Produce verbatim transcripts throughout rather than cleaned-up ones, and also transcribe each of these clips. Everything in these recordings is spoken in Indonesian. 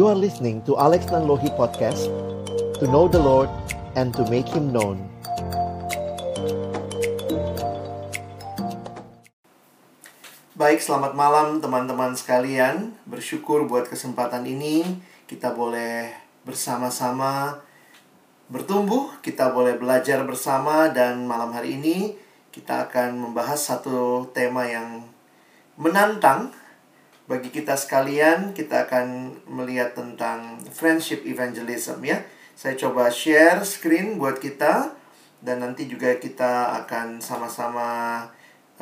You are listening to Alex Nanlohi Podcast, to know the Lord and to make Him known. Baik, selamat malam teman-teman sekalian. Bersyukur buat kesempatan ini. Kita boleh bersama-sama bertumbuh, kita boleh belajar bersama. Dan malam hari ini kita akan membahas satu tema yang menantang bagi kita sekalian. Kita akan melihat tentang friendship evangelism, ya. Saya coba share screen buat kita, dan nanti juga kita akan sama-sama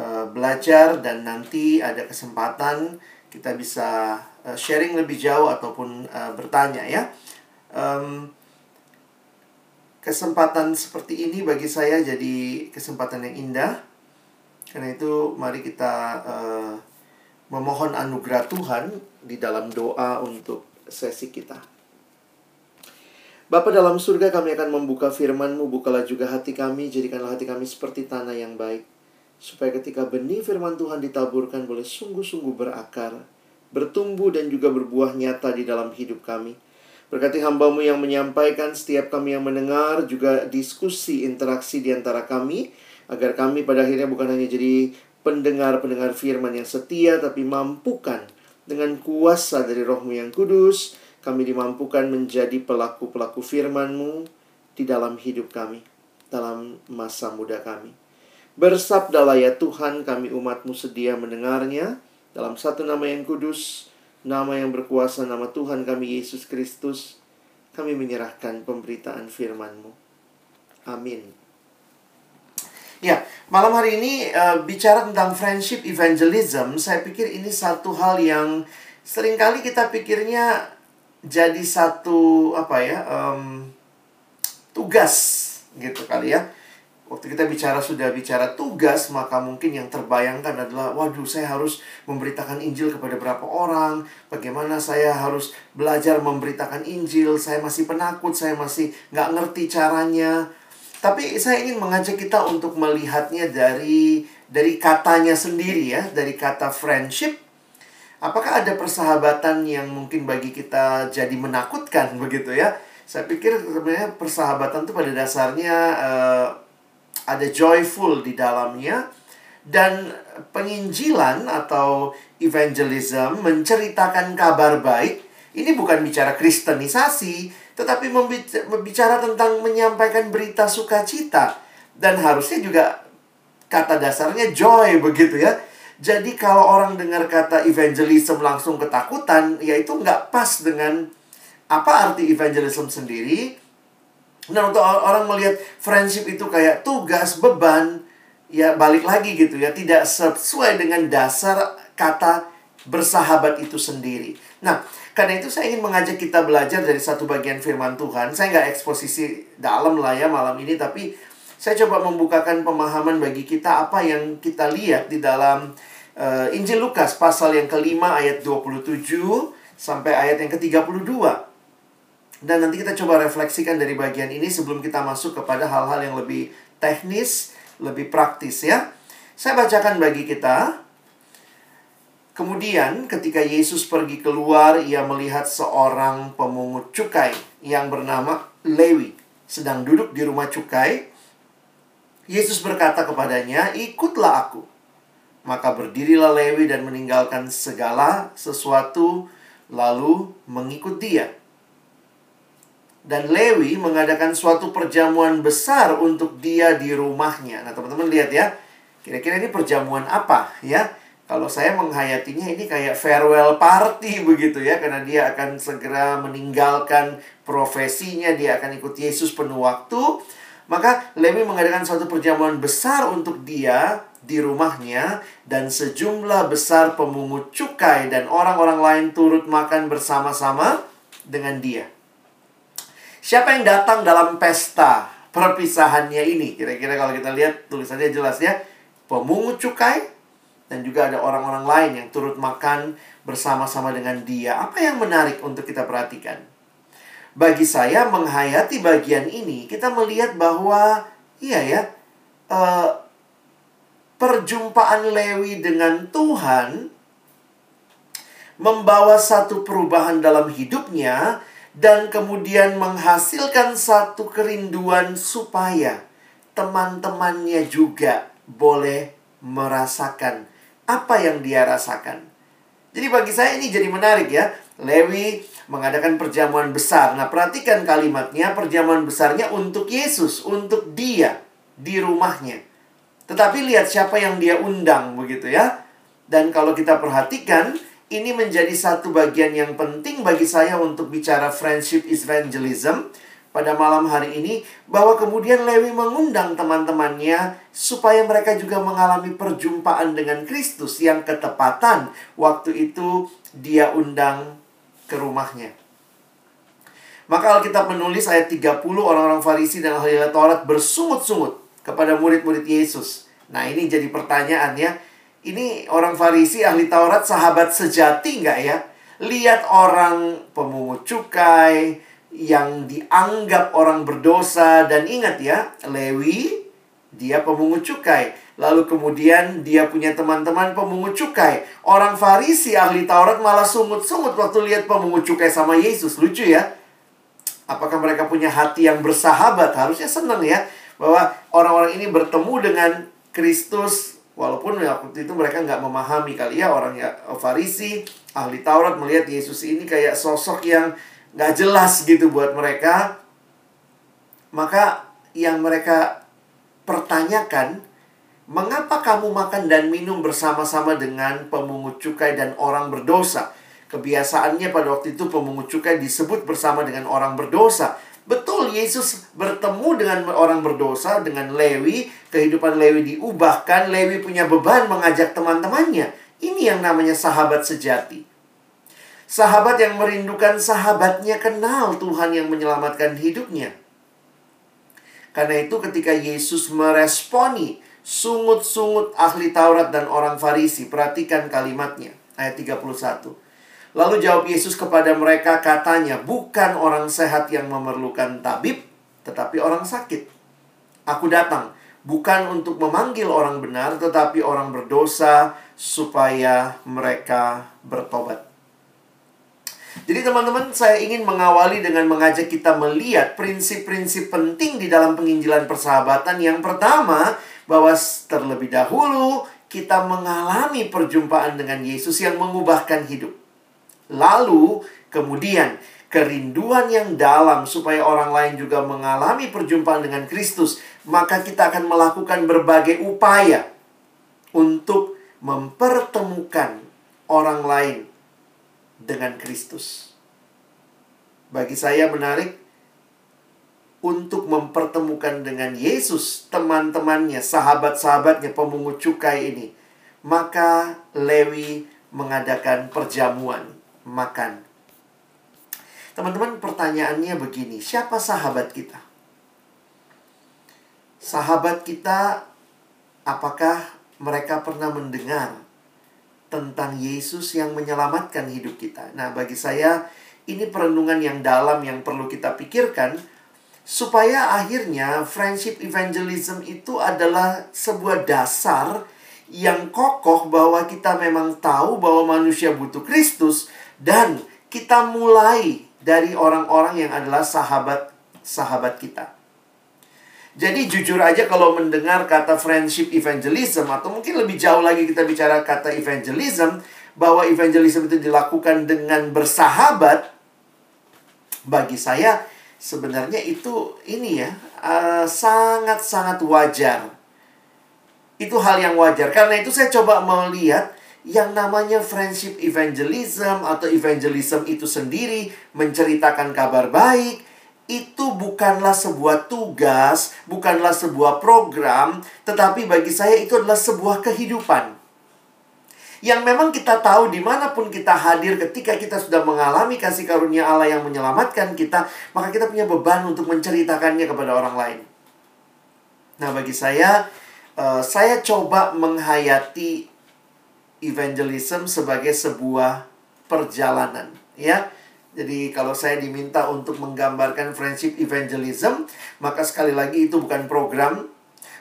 uh, belajar, dan nanti ada kesempatan kita bisa uh, sharing lebih jauh ataupun uh, bertanya, ya. Um, kesempatan seperti ini bagi saya jadi kesempatan yang indah. Karena itu mari kita uh, memohon anugerah Tuhan di dalam doa untuk sesi kita. Bapa dalam surga, kami akan membuka firman-Mu, bukalah juga hati kami, jadikanlah hati kami seperti tanah yang baik, supaya ketika benih firman Tuhan ditaburkan boleh sungguh-sungguh berakar, bertumbuh dan juga berbuah nyata di dalam hidup kami. Berkati hamba-Mu yang menyampaikan, setiap kami yang mendengar, juga diskusi, interaksi di antara kami, agar kami pada akhirnya bukan hanya jadi pendengar-pendengar firman yang setia, tapi mampukan dengan kuasa dari Roh-Mu yang kudus, kami dimampukan menjadi pelaku-pelaku firman-Mu di dalam hidup kami, dalam masa muda kami. Bersabdalah ya Tuhan, kami umat-Mu sedia mendengarnya, dalam satu nama yang kudus, nama yang berkuasa, nama Tuhan kami Yesus Kristus, kami menyerahkan pemberitaan firman-Mu. Amin. Ya, malam hari ini uh, bicara tentang friendship evangelism. Saya pikir ini satu hal yang seringkali kita pikirnya jadi satu apa ya um, tugas gitu kali ya. Waktu kita bicara sudah bicara tugas, maka mungkin yang terbayangkan adalah, waduh, saya harus memberitakan Injil kepada berapa orang, bagaimana saya harus belajar memberitakan Injil, saya masih penakut, saya masih nggak ngerti caranya. Tapi saya ingin mengajak kita untuk melihatnya dari dari katanya sendiri, ya, dari kata friendship. Apakah ada persahabatan yang mungkin bagi kita jadi menakutkan begitu, ya? Saya pikir sebenarnya persahabatan itu pada dasarnya uh, ada joyful di dalamnya, dan penginjilan atau evangelism, menceritakan kabar baik, ini bukan bicara kristenisasi, tetapi membicara tentang menyampaikan berita sukacita. Dan harusnya juga kata dasarnya joy begitu, ya. Jadi kalau orang dengar kata evangelism langsung ketakutan, ya itu nggak pas dengan apa arti evangelism sendiri. Nah, untuk orang melihat friendship itu kayak tugas, beban, ya balik lagi gitu, ya. Tidak sesuai dengan dasar kata bersahabat itu sendiri. Nah, karena itu saya ingin mengajak kita belajar dari satu bagian firman Tuhan. Saya nggak eksposisi dalam lah ya malam ini, tapi saya coba membukakan pemahaman bagi kita apa yang kita lihat di dalam uh, Injil Lukas pasal yang kelima ayat dua puluh tujuh sampai ayat yang ke tiga puluh dua. Dan nanti kita coba refleksikan dari bagian ini sebelum kita masuk kepada hal-hal yang lebih teknis, lebih praktis, ya. Saya bacakan bagi kita. Kemudian ketika Yesus pergi keluar, ia melihat seorang pemungut cukai yang bernama Lewi sedang duduk di rumah cukai. Yesus berkata kepadanya, "Ikutlah aku." Maka berdirilah Lewi dan meninggalkan segala sesuatu lalu mengikut dia. Dan Lewi mengadakan suatu perjamuan besar untuk dia di rumahnya. Nah, teman-teman lihat ya, kira-kira ini perjamuan apa, ya? Kalau saya menghayatinya ini kayak farewell party begitu, ya. Karena dia akan segera meninggalkan profesinya, dia akan ikut Yesus penuh waktu. Maka Lewi mengadakan suatu perjamuan besar untuk dia di rumahnya. Dan sejumlah besar pemungut cukai dan orang-orang lain turut makan bersama-sama dengan dia. Siapa yang datang dalam pesta perpisahannya ini? Kira-kira kalau kita lihat tulisannya jelas, ya. Pemungut cukai. Dan juga ada orang-orang lain yang turut makan bersama-sama dengan dia. Apa yang menarik untuk kita perhatikan? Bagi saya menghayati bagian ini, kita melihat bahwa, iya ya, eh, perjumpaan Lewi dengan Tuhan membawa satu perubahan dalam hidupnya dan kemudian menghasilkan satu kerinduan supaya teman-temannya juga boleh merasakan apa yang dia rasakan. Jadi bagi saya ini jadi menarik ya. Lewi mengadakan perjamuan besar. Nah, perhatikan kalimatnya, perjamuan besarnya untuk Yesus, untuk dia di rumahnya. Tetapi lihat siapa yang dia undang begitu ya. Dan kalau kita perhatikan, ini menjadi satu bagian yang penting bagi saya untuk bicara friendship is evangelism pada malam hari ini. Bahwa kemudian Lewi mengundang teman-temannya supaya mereka juga mengalami perjumpaan dengan Kristus yang ketepatan. Waktu itu dia undang ke rumahnya. Maka Alkitab menulis ayat tiga puluh, orang-orang Farisi dan ahli Taurat bersungut-sungut kepada murid-murid Yesus. Nah, ini jadi pertanyaannya. Ini orang Farisi, ahli Taurat, sahabat sejati nggak ya? Lihat orang pemungut cukai yang dianggap orang berdosa. Dan ingat ya, Lewi, dia pemungut cukai. Lalu kemudian dia punya teman-teman pemungut cukai. Orang Farisi, ahli Taurat, malah sungut-sungut waktu lihat pemungut cukai sama Yesus. Lucu ya? Apakah mereka punya hati yang bersahabat? Harusnya senang ya. Bahwa orang-orang ini bertemu dengan Kristus. Walaupun waktu itu mereka nggak memahami kali ya, orang ya, Farisi, ahli Taurat melihat Yesus ini kayak sosok yang nggak jelas gitu buat mereka. Maka yang mereka pertanyakan, mengapa kamu makan dan minum bersama-sama dengan pemungut cukai dan orang berdosa? Kebiasaannya pada waktu itu pemungut cukai disebut bersama dengan orang berdosa. Betul, Yesus bertemu dengan orang berdosa, dengan Lewi. Kehidupan Lewi diubahkan, Lewi punya beban mengajak teman-temannya. Ini yang namanya sahabat sejati. Sahabat yang merindukan sahabatnya kenal Tuhan yang menyelamatkan hidupnya. Karena itu ketika Yesus meresponi sungut-sungut ahli Taurat dan orang Farisi, perhatikan kalimatnya, ayat tiga puluh satu. Lalu jawab Yesus kepada mereka, katanya, bukan orang sehat yang memerlukan tabib, tetapi orang sakit. Aku datang, bukan untuk memanggil orang benar, tetapi orang berdosa, supaya mereka bertobat. Jadi teman-teman, saya ingin mengawali dengan mengajak kita melihat prinsip-prinsip penting di dalam penginjilan persahabatan. Yang pertama, bahwa terlebih dahulu kita mengalami perjumpaan dengan Yesus yang mengubahkan hidup. Lalu, kemudian, kerinduan yang dalam supaya orang lain juga mengalami perjumpaan dengan Kristus. Maka kita akan melakukan berbagai upaya untuk mempertemukan orang lain dengan Kristus. Bagi saya menarik, untuk mempertemukan dengan Yesus teman-temannya, sahabat-sahabatnya, pemungut cukai ini. Maka Lewi mengadakan perjamuan makan. Teman-teman, pertanyaannya begini, siapa sahabat kita? Sahabat kita, apakah mereka pernah mendengar tentang Yesus yang menyelamatkan hidup kita? Nah, bagi saya ini perenungan yang dalam yang perlu kita pikirkan, supaya akhirnya friendship evangelism itu adalah sebuah dasar yang kokoh, bahwa kita memang tahu bahwa manusia butuh Kristus. Dan kita mulai dari orang-orang yang adalah sahabat-sahabat kita. Jadi jujur aja kalau mendengar kata friendship evangelism, atau mungkin lebih jauh lagi kita bicara kata evangelism, bahwa evangelism itu dilakukan dengan bersahabat. Bagi saya sebenarnya itu ini ya, uh, sangat-sangat wajar. Itu hal yang wajar. Karena itu saya coba melihat yang namanya friendship evangelism atau evangelism itu sendiri, menceritakan kabar baik, itu bukanlah sebuah tugas, bukanlah sebuah program, tetapi bagi saya itu adalah sebuah kehidupan. Yang memang kita tahu dimanapun kita hadir, ketika kita sudah mengalami kasih karunia Allah yang menyelamatkan kita, maka kita punya beban untuk menceritakannya kepada orang lain. Nah, bagi saya, uh, saya coba menghayati evangelism sebagai sebuah perjalanan, ya. Jadi kalau saya diminta untuk menggambarkan friendship evangelism, maka sekali lagi itu bukan program,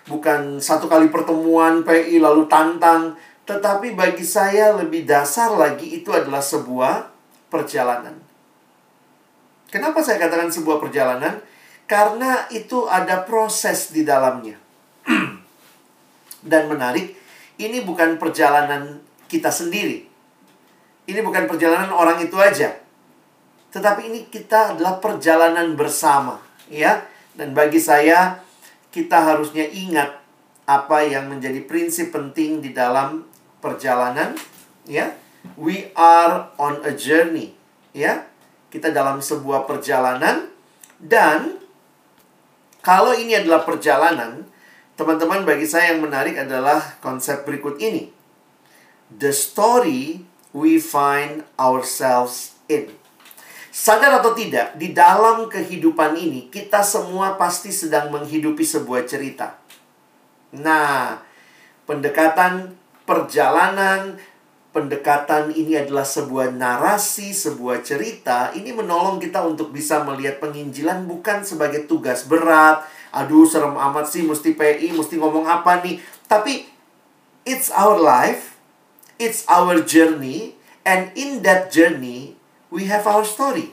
bukan satu kali pertemuan P I lalu tantang, Tetapi bagi saya lebih dasar lagi itu adalah sebuah perjalanan. Kenapa saya katakan sebuah perjalanan? Karena itu ada proses di dalamnya. Dan menarik, ini bukan perjalanan kita sendiri. Ini bukan perjalanan orang itu aja. Tetapi ini kita adalah perjalanan bersama, ya. Dan bagi saya, kita harusnya ingat apa yang menjadi prinsip penting di dalam perjalanan, ya. We are on a journey, ya. Kita dalam sebuah perjalanan. Dan kalau ini adalah perjalanan, teman-teman, bagi saya yang menarik adalah konsep berikut ini. The story we find ourselves in. Sadar atau tidak, di dalam kehidupan ini kita semua pasti sedang menghidupi sebuah cerita. Nah, pendekatan perjalanan, pendekatan ini adalah sebuah narasi, sebuah cerita. Ini menolong kita untuk bisa melihat penginjilan bukan sebagai tugas berat. Aduh, serem amat sih, mesti P I, mesti ngomong apa nih. Tapi, it's our life, it's our journey, and in that journey, we have our story.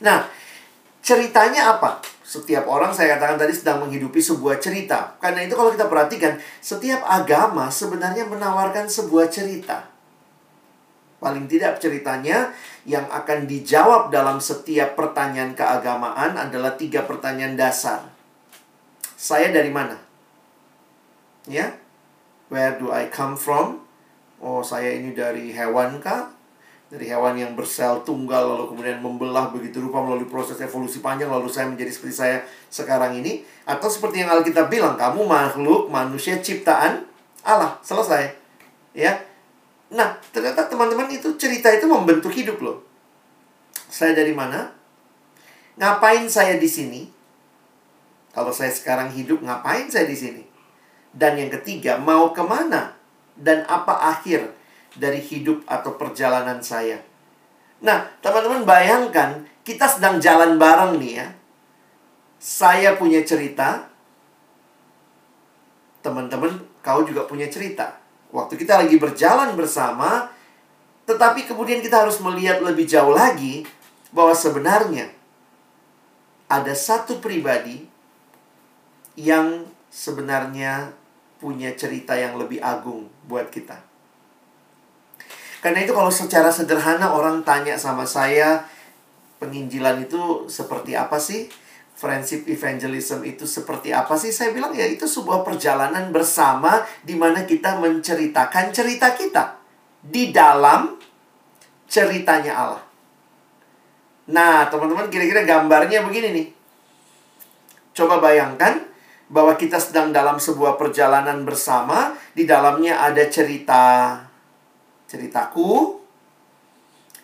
Nah, ceritanya apa? Setiap orang, saya katakan tadi, sedang menghidupi sebuah cerita. Karena itu kalau kita perhatikan, setiap agama sebenarnya menawarkan sebuah cerita. Paling tidak ceritanya yang akan dijawab dalam setiap pertanyaan keagamaan adalah tiga pertanyaan dasar. Saya dari mana? Ya? Where do I come from? Oh, saya ini dari hewan kah? Dari hewan yang bersel tunggal, lalu kemudian membelah begitu rupa melalui proses evolusi panjang, lalu saya menjadi seperti saya sekarang ini. Atau seperti yang Alkitab bilang, kamu makhluk, manusia, ciptaan Allah. Selesai. Ya. Nah, ternyata teman-teman itu cerita itu membentuk hidup loh. Saya dari mana? Ngapain saya di sini? Kalau saya sekarang hidup, ngapain saya di sini? Dan yang ketiga, mau kemana? Dan apa akhir dari hidup atau perjalanan saya. Nah, teman-teman bayangkan, kita sedang jalan bareng nih ya. Saya punya cerita. Teman-teman, kau juga punya cerita. Waktu kita lagi berjalan bersama, tetapi kemudian kita harus melihat lebih jauh lagi bahwa sebenarnya ada satu pribadi yang sebenarnya punya cerita yang lebih agung buat kita. Karena itu kalau secara sederhana orang tanya sama saya, penginjilan itu seperti apa sih? Friendship evangelism itu seperti apa sih? Saya bilang ya itu sebuah perjalanan bersama di mana kita menceritakan cerita kita di dalam ceritanya Allah. Nah, teman-teman, kira-kira gambarnya begini nih. Coba bayangkan bahwa kita sedang dalam sebuah perjalanan bersama, di dalamnya ada cerita ceritaku,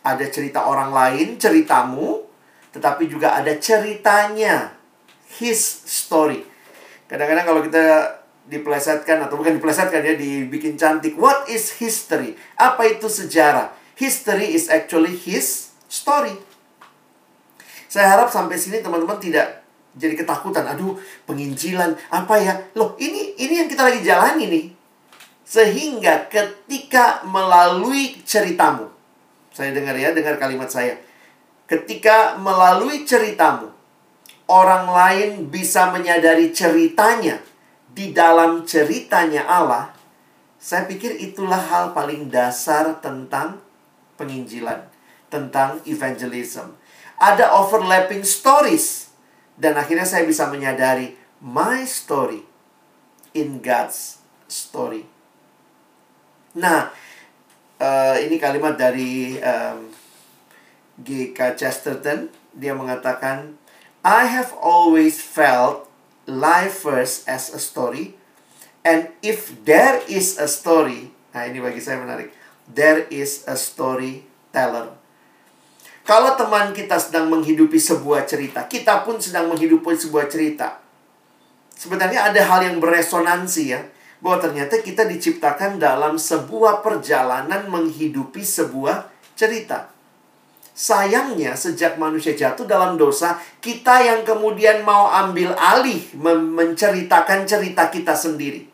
ada cerita orang lain, ceritamu, tetapi juga ada ceritanya, his story. Kadang-kadang kalau kita dipelesetkan, atau bukan dipelesetkan ya, dibikin cantik, what is history? Apa itu sejarah? History is actually his story. Saya harap sampai sini teman-teman tidak jadi ketakutan. Aduh, penginjilan, apa ya? Loh, ini, ini yang kita lagi jalani nih. Sehingga ketika melalui ceritamu, saya dengar ya, dengar kalimat saya. Ketika melalui ceritamu, orang lain bisa menyadari ceritanya di dalam ceritanya Allah. Saya pikir itulah hal paling dasar tentang penginjilan, tentang evangelism. Ada overlapping stories. Dan akhirnya saya bisa menyadari my story in God's story. Nah, uh, ini kalimat dari um, G K Chesterton. Dia mengatakan, I have always felt life first as a story. And if there is a story, nah ini bagi saya menarik, there is a storyteller. Kalau teman kita sedang menghidupi sebuah cerita, kita pun sedang menghidupi sebuah cerita. Sebenarnya ada hal yang beresonansi ya, bahwa ternyata kita diciptakan dalam sebuah perjalanan menghidupi sebuah cerita. Sayangnya sejak manusia jatuh dalam dosa, kita yang kemudian mau ambil alih menceritakan cerita kita sendiri.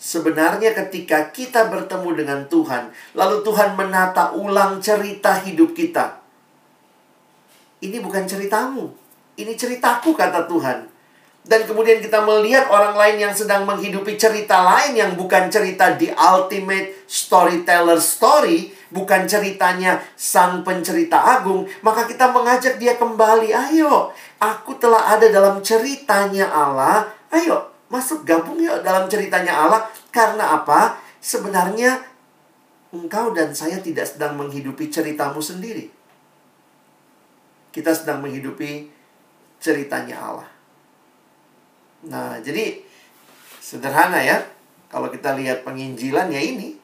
Sebenarnya ketika kita bertemu dengan Tuhan, lalu Tuhan menata ulang cerita hidup kita. Ini bukan ceritamu, ini ceritaku, kata Tuhan. Dan kemudian kita melihat orang lain yang sedang menghidupi cerita lain yang bukan cerita the ultimate storyteller story, bukan ceritanya sang pencerita agung. Maka kita mengajak dia kembali, ayo, aku telah ada dalam ceritanya Allah, ayo. Masuk gabung yuk dalam ceritanya Allah. Karena apa? Sebenarnya engkau dan saya tidak sedang menghidupi ceritamu sendiri. Kita sedang menghidupi ceritanya Allah. Nah, jadi sederhana ya. Kalau kita lihat penginjilan ya ini.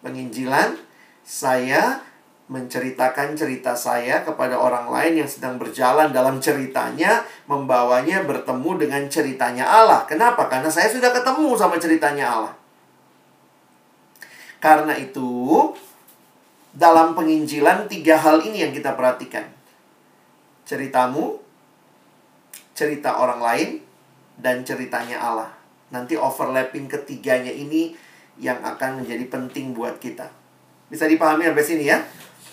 Penginjilan, saya menceritakan cerita saya kepada orang lain yang sedang berjalan dalam ceritanya, membawanya bertemu dengan ceritanya Allah. Kenapa? Karena saya sudah ketemu sama ceritanya Allah. Karena itu, dalam penginjilan tiga hal ini yang kita perhatikan. Ceritamu, cerita orang lain, dan ceritanya Allah. Nanti overlapping ketiganya ini yang akan menjadi penting buat kita. Bisa dipahami sampai sini ya?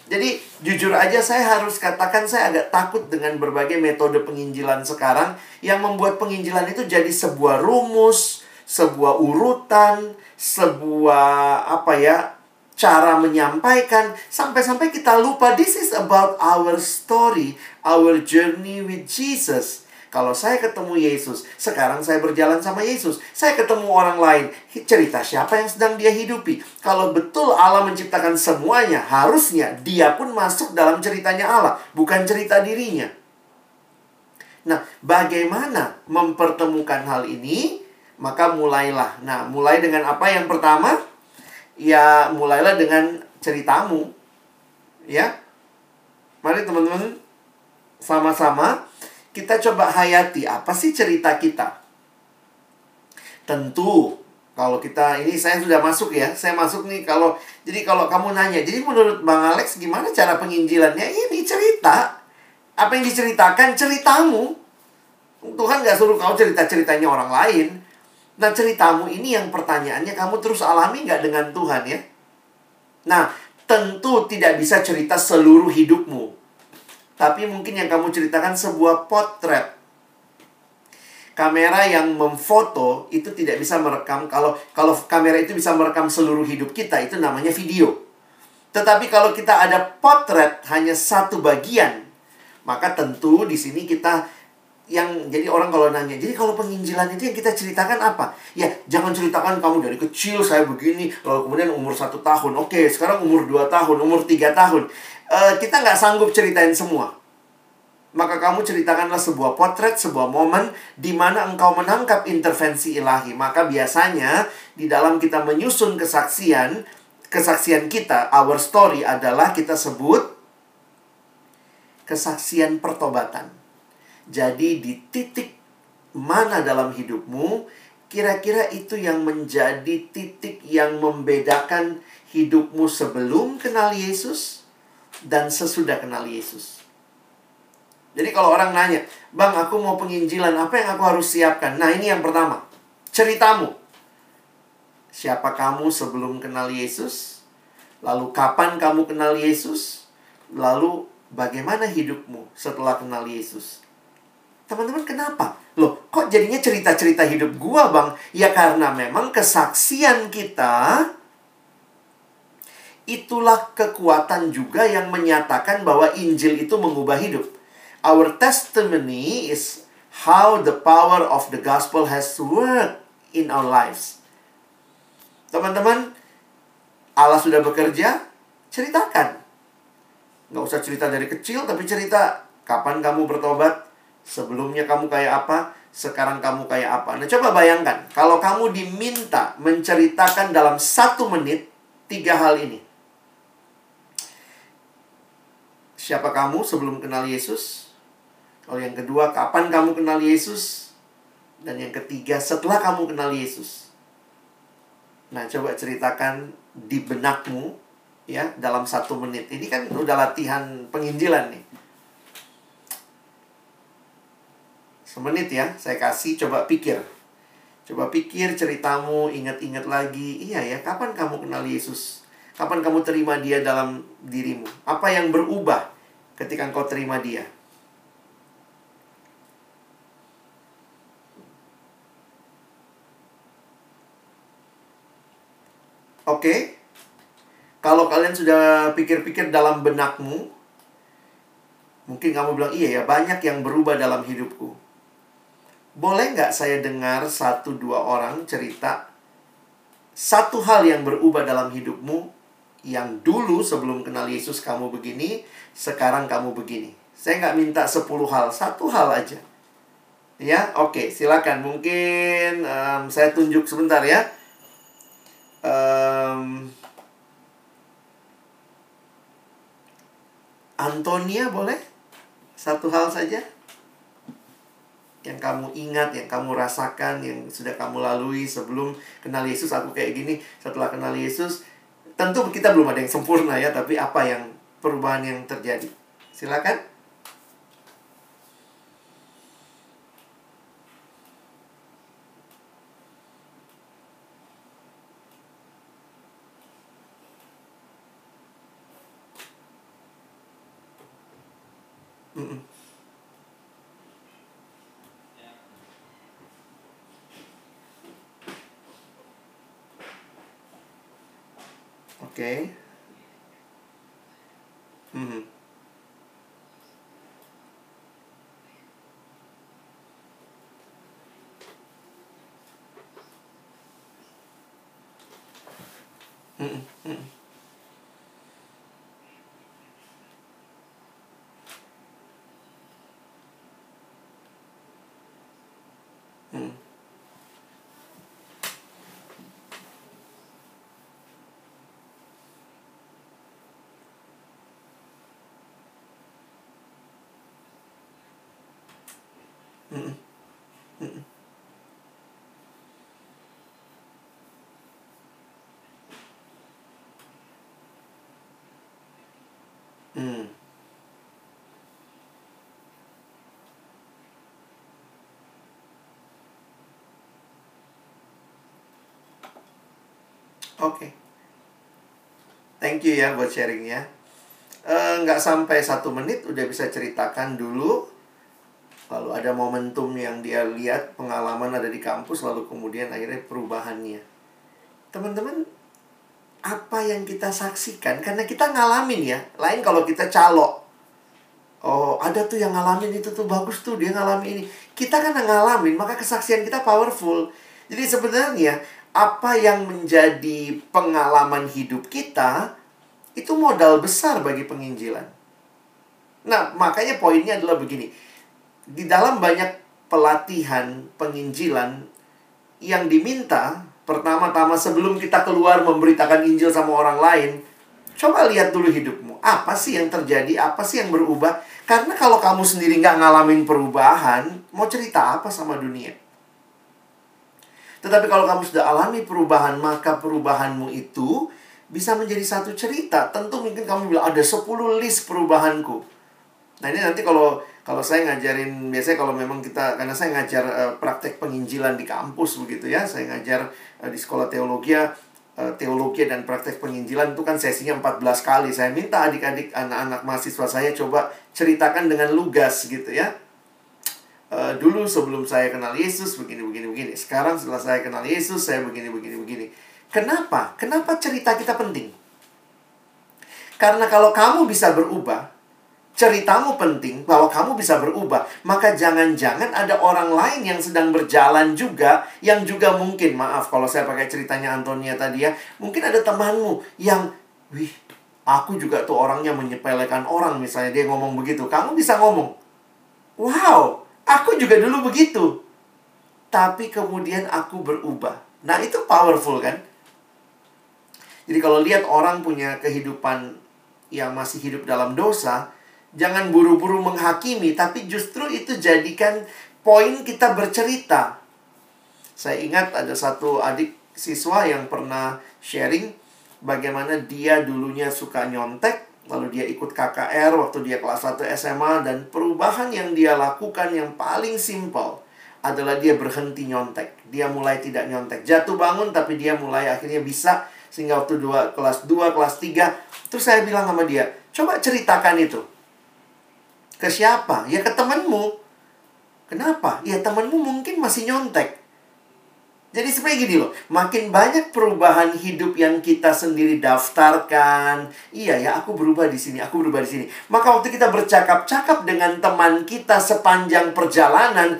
Jadi, jujur aja saya harus katakan saya agak takut dengan berbagai metode penginjilan sekarang yang membuat penginjilan itu jadi sebuah rumus, sebuah urutan, sebuah apa ya, cara menyampaikan. Sampai-sampai kita lupa, this is about our story, our journey with Jesus. Kalau saya ketemu Yesus, sekarang saya berjalan sama Yesus. Saya ketemu orang lain, cerita siapa yang sedang dia hidupi. Kalau betul Allah menciptakan semuanya, harusnya dia pun masuk dalam ceritanya Allah, bukan cerita dirinya. Nah, bagaimana mempertemukan hal ini? Maka mulailah. Nah, mulai dengan apa yang pertama? Ya, mulailah dengan ceritamu. Ya, mari teman-teman sama-sama kita coba hayati, apa sih cerita kita? Tentu, kalau kita, ini saya sudah masuk ya, saya masuk nih, kalau, jadi kalau kamu nanya, jadi menurut Bang Alex, gimana cara penginjilannya? Ini cerita. Apa yang diceritakan? Ceritamu. Tuhan gak suruh kau cerita-ceritanya orang lain. Nah, ceritamu ini yang pertanyaannya, kamu terus alami gak dengan Tuhan ya? Nah, tentu tidak bisa cerita seluruh hidupmu. Tapi mungkin yang kamu ceritakan sebuah potret. Kamera yang memfoto itu tidak bisa merekam. Kalau kalau kamera itu bisa merekam seluruh hidup kita, itu namanya video. Tetapi kalau kita ada potret hanya satu bagian, maka tentu di sini kita yang jadi orang kalau nanya, jadi kalau penginjilan itu yang kita ceritakan apa? Ya, jangan ceritakan kamu dari kecil saya begini, lalu kemudian umur satu tahun, oke, sekarang umur dua tahun, umur tiga tahun. Uh, kita nggak sanggup ceritain semua. Maka kamu ceritakanlah sebuah potret, sebuah momen di mana engkau menangkap intervensi ilahi. Maka biasanya di dalam kita menyusun kesaksian, kesaksian kita, our story adalah kita sebut kesaksian pertobatan. Jadi di titik mana dalam hidupmu, kira-kira itu yang menjadi titik yang membedakan hidupmu sebelum kenal Yesus dan sesudah kenal Yesus. Jadi kalau orang nanya, Bang, aku mau penginjilan, apa yang aku harus siapkan? Nah, ini yang pertama, ceritamu. Siapa kamu sebelum kenal Yesus? Lalu kapan kamu kenal Yesus? Lalu bagaimana hidupmu setelah kenal Yesus? Teman-teman, kenapa? Loh, kok jadinya cerita-cerita hidup gua, Bang? Ya karena memang kesaksian kita, itulah kekuatan juga yang menyatakan bahwa Injil itu mengubah hidup. Our testimony is how the power of the gospel has worked in our lives. Teman-teman, Allah sudah bekerja, ceritakan. Nggak usah cerita dari kecil, tapi cerita kapan kamu bertobat, sebelumnya kamu kayak apa, sekarang kamu kayak apa. Nah, coba bayangkan, kalau kamu diminta menceritakan dalam satu menit, tiga hal ini. Siapa kamu sebelum kenal Yesus? Lalu yang kedua, kapan kamu kenal Yesus? Dan yang ketiga, setelah kamu kenal Yesus. Nah, coba ceritakan di benakmu ya dalam satu menit. Ini kan udah latihan penginjilan nih. Semenit ya, saya kasih, coba pikir. Coba pikir ceritamu, ingat-ingat lagi. Iya ya, kapan kamu kenal Yesus? Kapan kamu terima dia dalam dirimu? Apa yang berubah ketika engkau terima dia? Oke okay? Kalau kalian sudah pikir-pikir dalam benakmu, mungkin kamu bilang, iya ya, banyak yang berubah dalam hidupku. Boleh nggak saya dengar satu dua orang cerita satu hal yang berubah dalam hidupmu, yang dulu sebelum kenal Yesus kamu begini, sekarang kamu begini? Saya nggak minta sepuluh hal, satu hal aja. Ya, oke, okay, silakan. Mungkin um, saya tunjuk sebentar ya. Um, Antonia boleh? Satu hal saja yang kamu ingat, yang kamu rasakan, yang sudah kamu lalui sebelum kenal Yesus. Aku kayak gini setelah kenal Yesus. Tentu kita belum ada yang sempurna ya, tapi apa yang perubahan yang terjadi? Silakan. Mm-mm. Oke. Okay. Hmm. Hmm. Hmm. Hmm. Mm-mm. Mm-mm. Mm. Oke, okay. Thank you ya buat sharingnya. uh, Nggak sampai satu menit udah bisa ceritakan dulu. Lalu ada momentum yang dia lihat, pengalaman ada di kampus, lalu kemudian akhirnya perubahannya. Teman-teman, apa yang kita saksikan, karena kita ngalamin ya. Lain kalau kita calo. Oh, ada tuh yang ngalamin itu tuh, bagus tuh dia ngalamin ini. Kita kan ngalamin, maka kesaksian kita powerful. Jadi sebenarnya, apa yang menjadi pengalaman hidup kita, itu modal besar bagi penginjilan. Nah, makanya poinnya adalah begini. Di dalam banyak pelatihan penginjilan yang diminta, pertama-tama sebelum kita keluar memberitakan Injil sama orang lain, coba lihat dulu hidupmu. Apa sih yang terjadi? Apa sih yang berubah? Karena kalau kamu sendiri nggak ngalamin perubahan, mau cerita apa sama dunia? Tetapi kalau kamu sudah alami perubahan, maka perubahanmu itu bisa menjadi satu cerita. Tentu mungkin kamu bilang, ada sepuluh list perubahanku. Nah ini nanti kalau kalau saya ngajarin, biasanya kalau memang kita, karena saya ngajar uh, praktek penginjilan di kampus begitu ya. Saya ngajar uh, di sekolah teologi, uh, teologi dan praktek penginjilan itu kan sesinya empat belas kali. Saya minta adik-adik, anak-anak mahasiswa saya coba ceritakan dengan lugas gitu ya. Uh, dulu sebelum saya kenal Yesus begini, begini, begini. Sekarang setelah saya kenal Yesus saya begini, begini, begini. Kenapa? Kenapa cerita kita penting? Karena kalau kamu bisa berubah, ceritamu penting, bahwa kamu bisa berubah, maka jangan-jangan ada orang lain yang sedang berjalan juga, yang juga mungkin, maaf kalau saya pakai ceritanya Antonia tadi ya, mungkin ada temanmu yang, wih, aku juga tuh orangnya menyepelekan orang, misalnya dia ngomong begitu. Kamu bisa ngomong, wow, aku juga dulu begitu, tapi kemudian aku berubah. Nah itu powerful kan. Jadi kalau lihat orang punya kehidupan yang masih hidup dalam dosa, jangan buru-buru menghakimi, tapi justru itu jadikan poin kita bercerita. Saya ingat ada satu adik siswa yang pernah sharing bagaimana dia dulunya suka nyontek, lalu dia ikut K K R waktu dia kelas satu S M A, dan perubahan yang dia lakukan yang paling simpel adalah dia berhenti nyontek. Dia mulai tidak nyontek. Jatuh bangun, tapi dia mulai akhirnya bisa. Sehingga waktu dua, kelas dua, kelas tiga. Terus saya bilang sama dia, coba ceritakan itu. Ke siapa? Ya ke temanmu. Kenapa? Ya temanmu mungkin masih nyontek. Jadi seperti gini loh, makin banyak perubahan hidup yang kita sendiri daftarkan. Iya ya, aku berubah di sini, aku berubah di sini. Maka waktu kita bercakap-cakap dengan teman kita sepanjang perjalanan,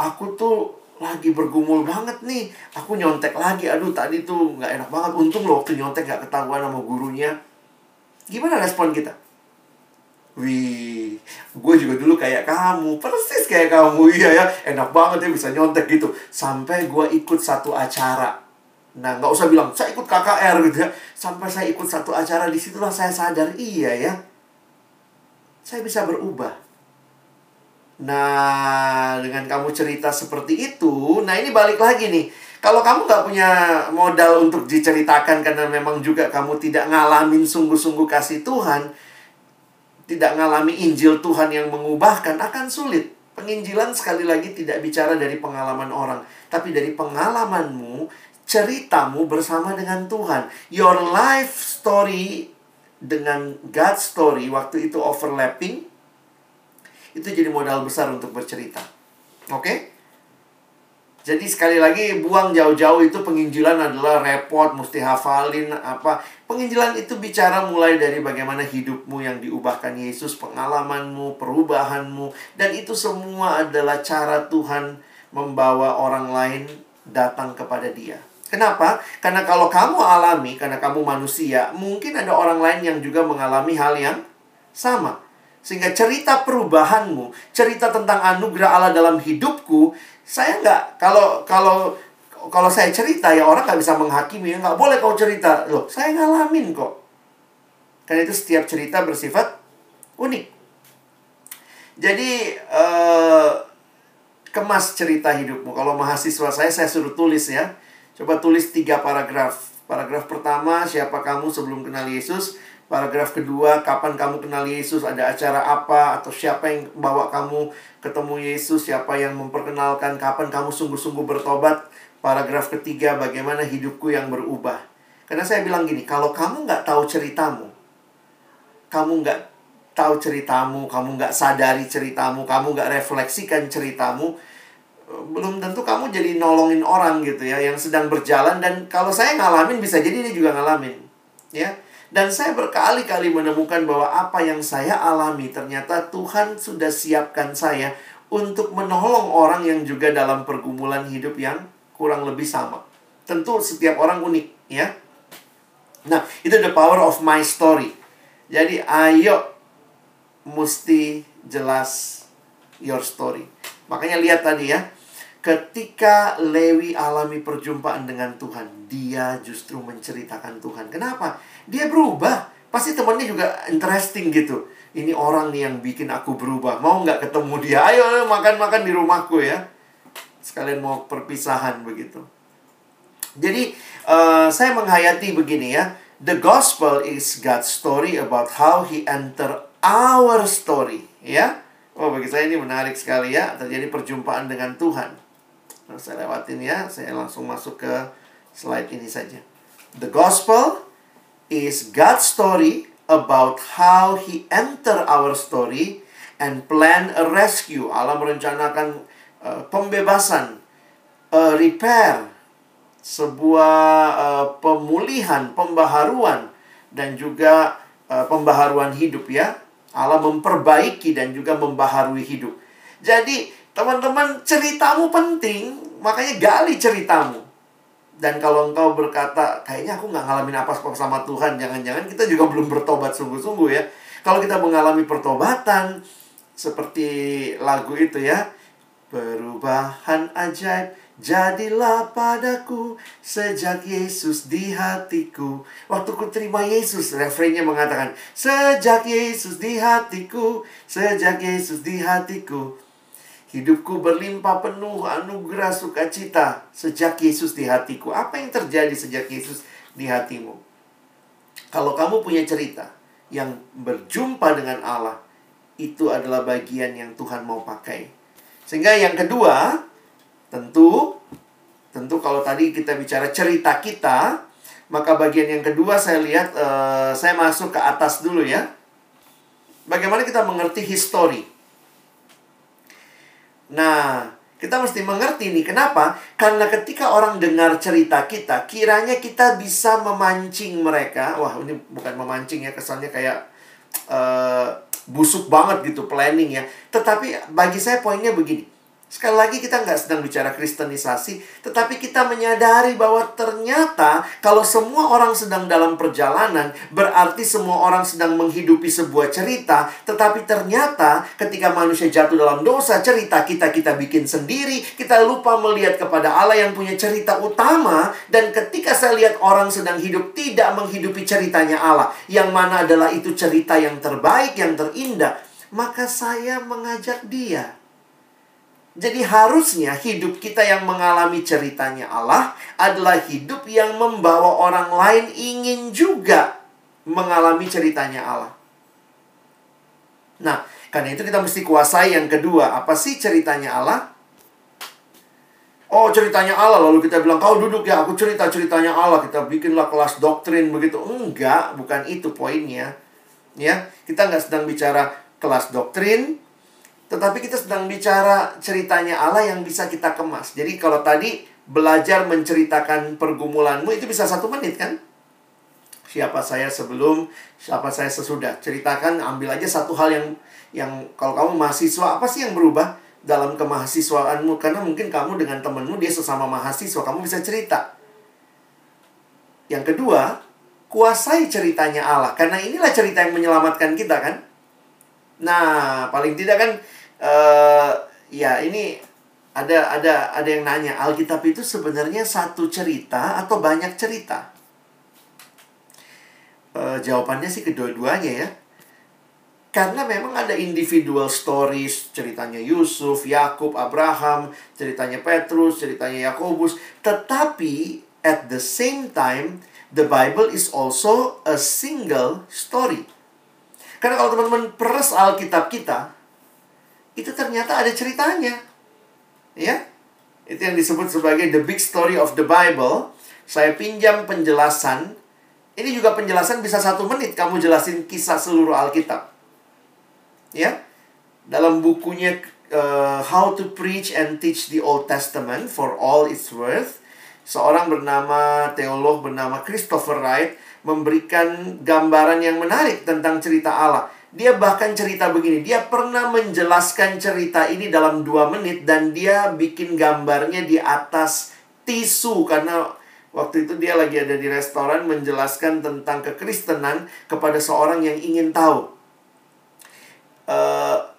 aku tuh lagi bergumul banget nih. Aku nyontek lagi, aduh tadi tuh gak enak banget. Untung loh waktu nyontek gak ketahuan sama gurunya. Gimana respon kita? Wih, gue juga dulu kayak kamu, persis kayak kamu. Iya ya, enak banget ya bisa nyontek gitu. Sampai gue ikut satu acara. Nah, gak usah bilang, saya ikut K K R gitu ya. Sampai saya ikut satu acara, disitulah saya sadar, iya ya, saya bisa berubah. Nah, dengan kamu cerita seperti itu, nah ini balik lagi nih. Kalau kamu gak punya modal untuk diceritakan, karena memang juga kamu tidak ngalamin sungguh-sungguh kasih Tuhan, tidak mengalami Injil Tuhan yang mengubahkan, akan sulit. Penginjilan sekali lagi tidak bicara dari pengalaman orang, tapi dari pengalamanmu, ceritamu bersama dengan Tuhan. Your life story dengan God's story waktu itu overlapping, itu jadi modal besar untuk bercerita. Oke? Okay? Jadi sekali lagi, buang jauh-jauh itu penginjilan adalah repot, mesti hafalin apa. Penginjilan itu bicara mulai dari bagaimana hidupmu yang diubahkan Yesus, pengalamanmu, perubahanmu. Dan itu semua adalah cara Tuhan membawa orang lain datang kepada Dia. Kenapa? Karena kalau kamu alami, karena kamu manusia, mungkin ada orang lain yang juga mengalami hal yang sama. Sehingga cerita perubahanmu, cerita tentang anugerah Allah dalam hidupku, saya nggak, kalau kalau kalau saya cerita ya orang nggak bisa menghakimi, nggak boleh kau cerita. Loh, saya ngalamin kok. Karena itu setiap cerita bersifat unik. Jadi, eh, kemas cerita hidupmu. Kalau mahasiswa saya, saya suruh tulis ya. Coba tulis tiga paragraf. Paragraf pertama, siapa kamu sebelum kenal Yesus. Paragraf kedua, kapan kamu kenal Yesus, ada acara apa, atau siapa yang bawa kamu ketemu Yesus, siapa yang memperkenalkan, kapan kamu sungguh-sungguh bertobat. Paragraf ketiga, bagaimana hidupku yang berubah. Karena saya bilang gini, kalau kamu nggak tahu ceritamu, kamu nggak tahu ceritamu, kamu nggak sadari ceritamu, kamu nggak refleksikan ceritamu, belum tentu kamu jadi nolongin orang gitu ya, yang sedang berjalan. Dan kalau saya ngalamin, bisa jadi dia juga ngalamin, ya. Dan saya berkali-kali menemukan bahwa apa yang saya alami ternyata Tuhan sudah siapkan saya untuk menolong orang yang juga dalam pergumulan hidup yang kurang lebih sama. Tentu setiap orang unik, ya. Nah, itu the power of my story. Jadi, ayo mesti jelas your story. Makanya lihat tadi ya, ketika Lewi alami perjumpaan dengan Tuhan, dia justru menceritakan Tuhan. Kenapa? Dia berubah. Pasti temannya juga interesting gitu. Ini orang nih yang bikin aku berubah. Mau nggak ketemu dia? Ayo makan-makan di rumahku ya. Sekalian mau perpisahan begitu. Jadi, uh, saya menghayati begini ya. The gospel is God's story about how he enter our story. Ya. Oh, bagi saya ini menarik sekali ya. Terjadi perjumpaan dengan Tuhan. Saya lewatin ya, saya langsung masuk ke slide ini saja. The gospel is God's story about how he enter our story and plan a rescue. Allah merencanakan uh, pembebasan, uh, repair, sebuah uh, pemulihan, pembaharuan, dan juga uh, pembaharuan hidup ya. Allah memperbaiki dan juga membaharui hidup. Jadi, teman-teman, ceritamu penting, makanya gali ceritamu. Dan kalau engkau berkata, kayaknya aku nggak ngalamin apa-apa sama Tuhan, jangan-jangan kita juga belum bertobat sungguh-sungguh ya. Kalau kita mengalami pertobatan, seperti lagu itu ya, perubahan ajaib jadilah padaku sejak Yesus di hatiku. Waktu ku terima Yesus, refrennya mengatakan, sejak Yesus di hatiku, sejak Yesus di hatiku, hidupku berlimpah penuh anugerah sukacita sejak Yesus di hatiku. Apa yang terjadi sejak Yesus di hatimu? Kalau kamu punya cerita yang berjumpa dengan Allah, itu adalah bagian yang Tuhan mau pakai. Sehingga yang kedua, Tentu, tentu kalau tadi kita bicara cerita kita, maka bagian yang kedua saya lihat, uh, saya masuk ke atas dulu ya. Bagaimana kita mengerti histori? Nah, kita mesti mengerti nih, kenapa? Karena ketika orang dengar cerita kita, kiranya kita bisa memancing mereka. Wah, ini bukan memancing ya, kesannya kayak uh, busuk banget gitu planning ya. Tetapi bagi saya poinnya begini. Sekali lagi kita nggak sedang bicara kristenisasi, tetapi kita menyadari bahwa ternyata kalau semua orang sedang dalam perjalanan, berarti semua orang sedang menghidupi sebuah cerita. Tetapi ternyata ketika manusia jatuh dalam dosa, cerita kita kita bikin sendiri. Kita lupa melihat kepada Allah yang punya cerita utama. Dan ketika saya lihat orang sedang hidup tidak menghidupi ceritanya Allah, yang mana adalah itu cerita yang terbaik, yang terindah, maka saya mengajak dia. Jadi harusnya hidup kita yang mengalami ceritanya Allah adalah hidup yang membawa orang lain ingin juga mengalami ceritanya Allah. Nah, karena itu kita mesti kuasai yang kedua. Apa sih ceritanya Allah? Oh, ceritanya Allah. Lalu kita bilang, kau duduk ya, aku cerita-ceritanya Allah. Kita bikinlah kelas doktrin begitu. Enggak, bukan itu poinnya. Ya, kita nggak sedang bicara kelas doktrin, tetapi kita sedang bicara ceritanya Allah yang bisa kita kemas. Jadi kalau tadi belajar menceritakan pergumulanmu itu bisa satu menit kan? Siapa saya sebelum, siapa saya sesudah. Ceritakan, ambil aja satu hal yang yang kalau kamu mahasiswa, apa sih yang berubah dalam kemahasiswaanmu? Karena mungkin kamu dengan temanmu, dia sesama mahasiswa, kamu bisa cerita. Yang kedua, kuasai ceritanya Allah. Karena inilah cerita yang menyelamatkan kita kan? Nah, paling tidak kan, Uh, ya ini ada ada ada yang nanya, Alkitab itu sebenarnya satu cerita atau banyak cerita? Uh, jawabannya sih kedua-duanya ya. Karena memang ada individual stories, ceritanya Yusuf, Yakub, Abraham, ceritanya Petrus, ceritanya Yakobus. Tetapi at the same time, the Bible is also a single story. Karena kalau teman-teman peres Alkitab kita, itu ternyata ada ceritanya. Ya? Itu yang disebut sebagai the big story of the Bible. Saya pinjam penjelasan. Ini juga penjelasan bisa satu menit kamu jelasin kisah seluruh Alkitab. Ya? Dalam bukunya uh, How to Preach and Teach the Old Testament for All It's Worth, seorang bernama teolog bernama Christopher Wright memberikan gambaran yang menarik tentang cerita Allah. Dia bahkan cerita begini, dia pernah menjelaskan cerita ini dalam dua menit dan dia bikin gambarnya di atas tisu. Karena waktu itu dia lagi ada di restoran menjelaskan tentang kekristenan kepada seorang yang ingin tahu. Uh,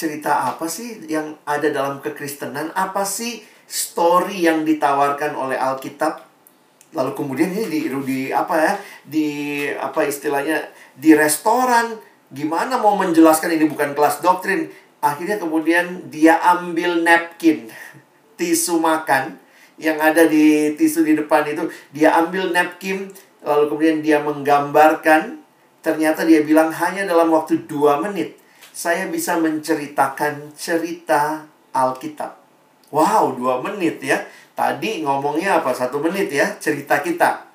cerita apa sih yang ada dalam kekristenan? Apa sih story yang ditawarkan oleh Alkitab? Lalu kemudian ini di, di apa ya, di apa istilahnya, di restoran. Gimana mau menjelaskan ini bukan kelas doktrin? Akhirnya kemudian dia ambil napkin, tisu makan yang ada di tisu di depan itu. Dia ambil napkin, lalu kemudian dia menggambarkan. Ternyata dia bilang hanya dalam waktu dua menit saya bisa menceritakan cerita Alkitab. Wow, dua menit ya. Tadi ngomongnya apa? Satu menit ya, cerita kita.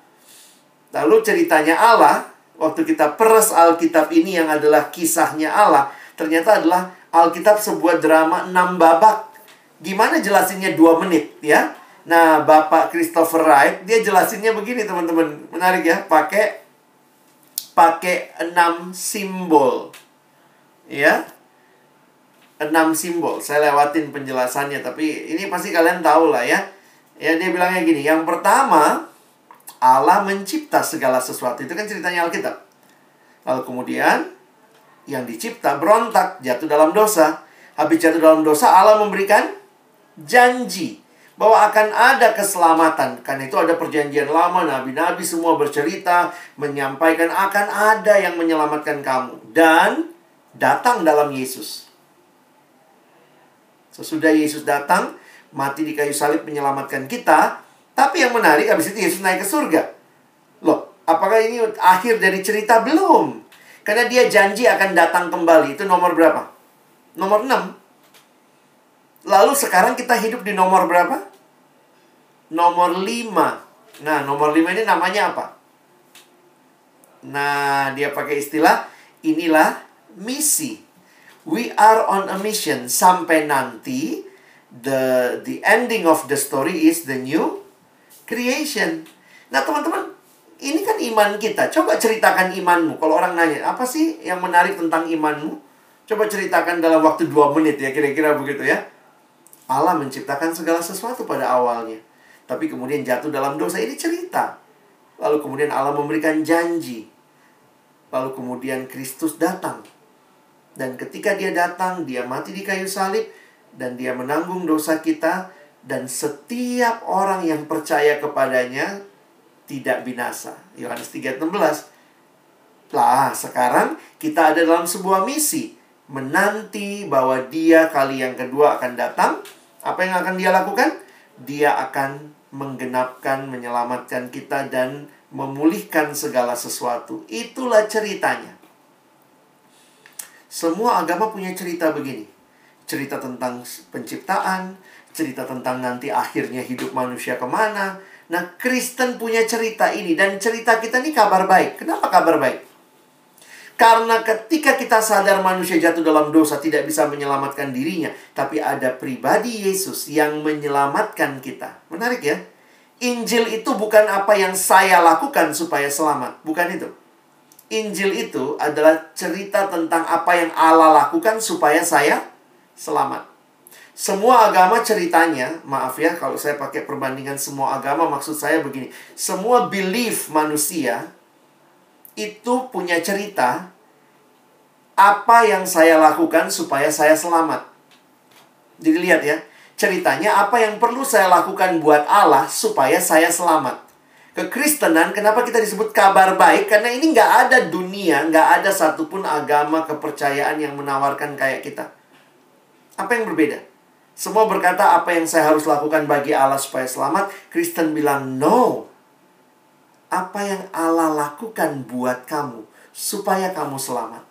Lalu ceritanya Allah, waktu kita peres Alkitab ini yang adalah kisahnya Allah, ternyata adalah Alkitab sebuah drama enam babak. Gimana jelasinnya dua menit ya? Nah, Bapak Christopher Wright, dia jelasinnya begini teman-teman. Menarik ya, pakai pakai enam simbol. Ya. enam simbol. Saya lewatin penjelasannya, tapi ini pasti kalian tahu lah ya. Ya, dia bilangnya gini, yang pertama, Allah mencipta segala sesuatu. Itu kan ceritanya Alkitab. Lalu kemudian yang dicipta berontak, jatuh dalam dosa. Habis jatuh dalam dosa, Allah memberikan janji bahwa akan ada keselamatan. Karena itu ada perjanjian lama, nabi-nabi semua bercerita, menyampaikan akan ada yang menyelamatkan kamu. Dan datang dalam Yesus. Sesudah Yesus datang, mati di kayu salib menyelamatkan kita. Tapi yang menarik, habis itu Yesus naik ke surga. Loh, apakah ini akhir dari cerita? Belum. Karena dia janji akan datang kembali. Itu nomor berapa? Nomor enam. Lalu sekarang kita hidup di nomor berapa? Nomor lima. Nah, nomor lima ini namanya apa? Nah, dia pakai istilah, inilah misi. We are on a mission. Sampai nanti, the the ending of the story is the new creation. Nah, teman-teman, ini kan iman kita. Coba ceritakan imanmu. Kalau orang nanya, apa sih yang menarik tentang imanmu? Coba ceritakan dalam waktu dua menit ya, kira-kira begitu ya. Allah menciptakan segala sesuatu pada awalnya. Tapi kemudian jatuh dalam dosa, ini cerita. Lalu kemudian Allah memberikan janji. Lalu kemudian Kristus datang. Dan ketika dia datang, dia mati di kayu salib. Dan dia menanggung dosa kita. Dan setiap orang yang percaya kepadanya tidak binasa. Yohanes tiga ayat enam belas. Lah, sekarang kita ada dalam sebuah misi. Menanti bahwa dia kali yang kedua akan datang. Apa yang akan dia lakukan? Dia akan menggenapkan, menyelamatkan kita, dan memulihkan segala sesuatu. Itulah ceritanya. Semua agama punya cerita begini. Cerita tentang penciptaan, cerita tentang nanti akhirnya hidup manusia kemana. Nah, Kristen punya cerita ini. Dan cerita kita ini kabar baik. Kenapa kabar baik? Karena ketika kita sadar manusia jatuh dalam dosa, tidak bisa menyelamatkan dirinya. Tapi ada pribadi Yesus yang menyelamatkan kita. Menarik ya? Injil itu bukan apa yang saya lakukan supaya selamat. Bukan itu. Injil itu adalah cerita tentang apa yang Allah lakukan supaya saya selamat. Semua agama ceritanya, maaf ya kalau saya pakai perbandingan semua agama, maksud saya begini. Semua belief manusia itu punya cerita, apa yang saya lakukan supaya saya selamat. Jadi lihat ya, ceritanya apa yang perlu saya lakukan buat Allah supaya saya selamat. Kekristenan, kenapa kita disebut kabar baik? Karena ini nggak ada dunia, nggak ada satupun agama kepercayaan yang menawarkan kayak kita. Apa yang berbeda? Semua berkata apa yang saya harus lakukan bagi Allah supaya selamat. Kristen bilang no. Apa yang Allah lakukan buat kamu supaya kamu selamat.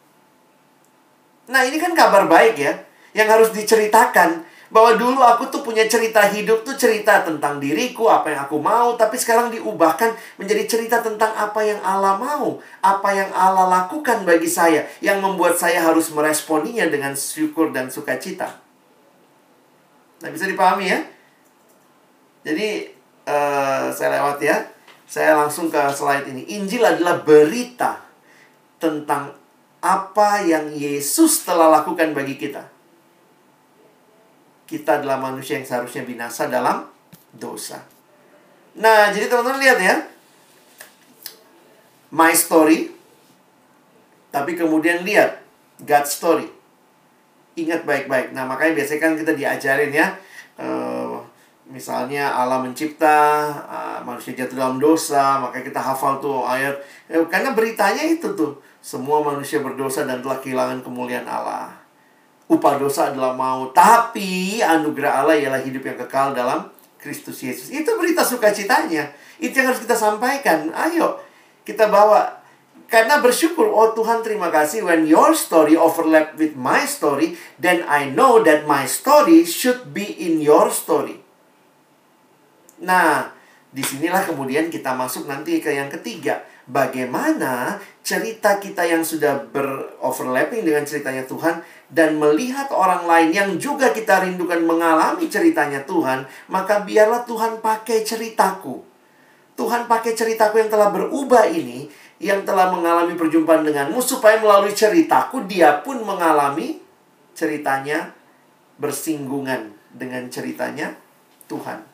Nah, ini kan kabar baik ya, yang harus diceritakan. Bahwa dulu aku tuh punya cerita hidup tuh cerita tentang diriku, apa yang aku mau. Tapi sekarang diubahkan menjadi cerita tentang apa yang Allah mau. Apa yang Allah lakukan bagi saya. Yang membuat saya harus meresponinya dengan syukur dan sukacita. Nah, bisa dipahami ya? Jadi, uh, saya lewat ya. Saya langsung ke slide ini. Injil adalah berita tentang apa yang Yesus telah lakukan bagi kita. Kita adalah manusia yang seharusnya binasa dalam dosa. Nah, jadi teman-teman lihat ya. My story. Tapi kemudian lihat. God's story. Ingat baik-baik. Nah, makanya biasanya kan kita diajarin ya. Uh, Misalnya Allah mencipta, uh, manusia jatuh dalam dosa, maka kita hafal tuh ayat. Eh, karena beritanya itu tuh. Semua manusia berdosa dan telah kehilangan kemuliaan Allah. Upah dosa adalah maut. Tapi anugerah Allah ialah hidup yang kekal dalam Kristus Yesus. Itu berita sukacitanya. Itu yang harus kita sampaikan. Ayo, kita bawa. Karena bersyukur, oh Tuhan terima kasih, when your story overlap with my story, then I know that my story should be in your story. Nah, disinilah kemudian kita masuk nanti ke yang ketiga. Bagaimana cerita kita yang sudah ber-overlapping dengan ceritanya Tuhan, dan melihat orang lain yang juga kita rindukan mengalami ceritanya Tuhan, maka biarlah Tuhan pakai ceritaku. Tuhan pakai ceritaku yang telah berubah ini, yang telah mengalami perjumpaan denganmu, supaya melalui ceritaku dia pun mengalami ceritanya bersinggungan dengan ceritanya Tuhan.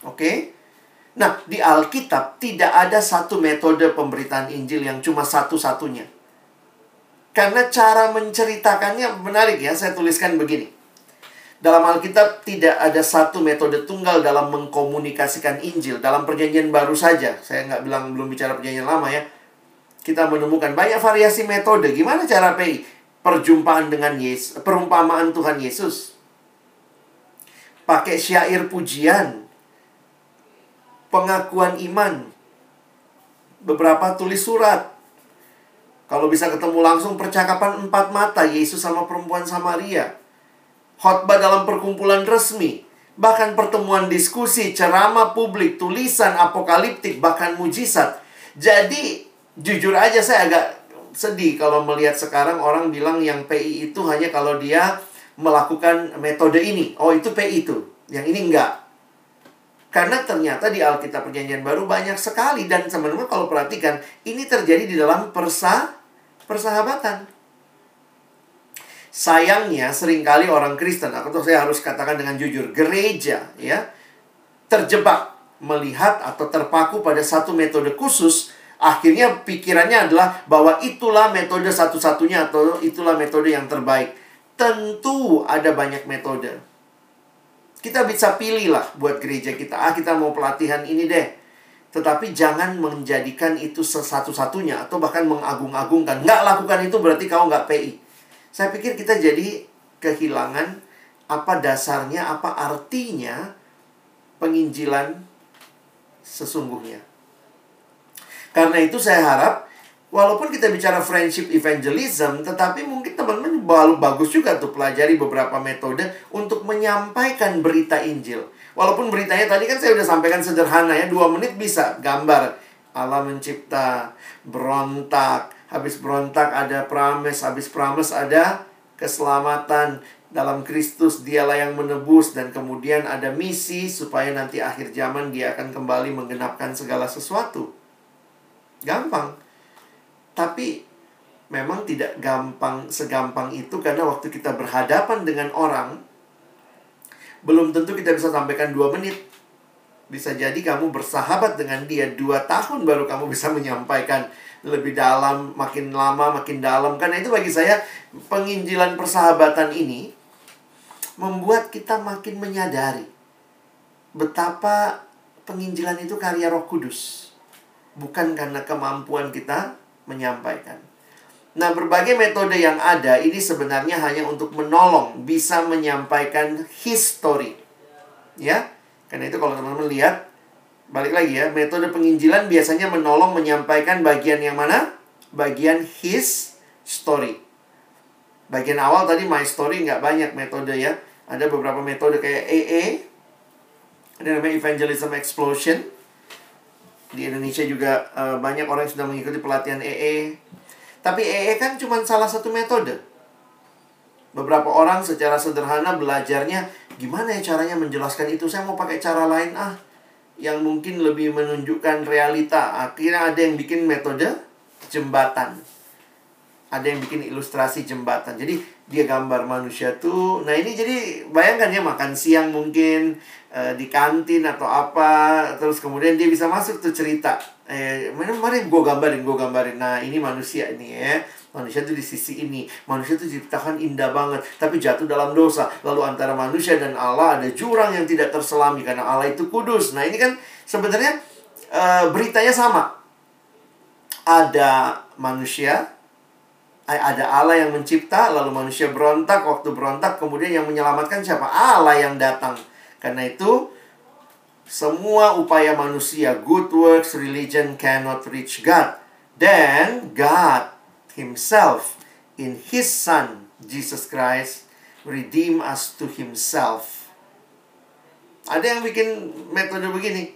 Oke, okay? Nah, di Alkitab tidak ada satu metode pemberitaan Injil yang cuma satu-satunya. Karena cara menceritakannya menarik ya, saya tuliskan begini. Dalam Alkitab tidak ada satu metode tunggal dalam mengkomunikasikan Injil. Dalam perjanjian baru saja, saya nggak bilang belum bicara perjanjian lama ya. Kita menemukan banyak variasi metode. Gimana cara P I? Perjumpaan dengan Yesus, perumpamaan Tuhan Yesus. Pakai syair pujian. Pengakuan iman. Beberapa tulis surat. Kalau bisa ketemu langsung, percakapan empat mata Yesus sama perempuan Samaria. khotbah dalam perkumpulan resmi, bahkan pertemuan diskusi, ceramah publik, tulisan apokaliptik, bahkan mujizat. Jadi, jujur aja saya agak sedih kalau melihat sekarang orang bilang yang P I itu hanya kalau dia melakukan metode ini. Oh, itu P I itu. Yang ini enggak. Karena ternyata di Alkitab Perjanjian Baru banyak sekali. Dan teman-teman kalau perhatikan, ini terjadi di dalam persa, persahabatan. Sayangnya seringkali orang Kristen, atau saya harus katakan dengan jujur, gereja ya terjebak melihat atau terpaku pada satu metode khusus. Akhirnya pikirannya adalah bahwa itulah metode satu-satunya atau itulah metode yang terbaik. Tentu ada banyak metode. Kita bisa pilih lah buat gereja kita. Ah, kita mau pelatihan ini deh. Tetapi jangan menjadikan itu satu-satunya atau bahkan mengagung-agungkan. Nggak lakukan itu berarti kau nggak P I. Saya pikir kita jadi kehilangan apa dasarnya, apa artinya penginjilan sesungguhnya. Karena itu saya harap, walaupun kita bicara friendship evangelism, tetapi mungkin teman-teman bagus juga tuh pelajari beberapa metode untuk menyampaikan berita Injil. Walaupun beritanya tadi kan saya udah sampaikan sederhana ya, dua menit bisa gambar. Allah mencipta, berontak, habis berontak ada promise, habis promise ada keselamatan. Dalam Kristus dialah yang menebus, dan kemudian ada misi supaya nanti akhir zaman dia akan kembali menggenapkan segala sesuatu. Gampang. Tapi memang tidak gampang segampang itu, karena waktu kita berhadapan dengan orang, belum tentu kita bisa sampaikan dua menit. Bisa jadi kamu bersahabat dengan dia dua tahun baru kamu bisa menyampaikan lebih dalam, makin lama makin dalam. Karena itu bagi saya penginjilan persahabatan ini membuat kita makin menyadari betapa penginjilan itu karya Roh Kudus, bukan karena kemampuan kita menyampaikan. Nah, berbagai metode yang ada ini sebenarnya hanya untuk menolong bisa menyampaikan histori. Ya, karena itu kalau teman-teman lihat, balik lagi ya, metode penginjilan biasanya menolong menyampaikan bagian yang mana? Bagian his story. Bagian awal tadi my story nggak banyak metode ya. Ada beberapa metode kayak A A, ada namanya Evangelism Explosion. Di Indonesia juga uh, banyak orang yang sudah mengikuti pelatihan E E. Tapi E E kan cuma salah satu metode. Beberapa orang secara sederhana belajarnya, gimana ya caranya menjelaskan itu? Saya mau pakai cara lain ah, yang mungkin lebih menunjukkan realita. Akhirnya ada yang bikin metode jembatan. Ada yang bikin ilustrasi jembatan. Jadi dia gambar manusia tuh. Nah ini jadi bayangkan ya, makan siang mungkin e, di kantin atau apa. Terus kemudian dia bisa masuk tuh cerita. Eh, mana kemarin gue gambarin, gue gambarin. Nah ini manusia ini ya. Manusia tuh di sisi ini. Manusia tuh diciptakan indah banget. Tapi jatuh dalam dosa. Lalu antara manusia dan Allah ada jurang yang tidak terselami. Karena Allah itu kudus. Nah ini kan sebenarnya e, beritanya sama. Ada manusia, ada Allah yang mencipta, lalu manusia berontak. Waktu berontak, kemudian yang menyelamatkan siapa? Allah yang datang. Karena itu, semua upaya manusia, good works, religion cannot reach God. Then, God himself, in his Son, Jesus Christ, redeem us to himself. Ada yang bikin metode begini.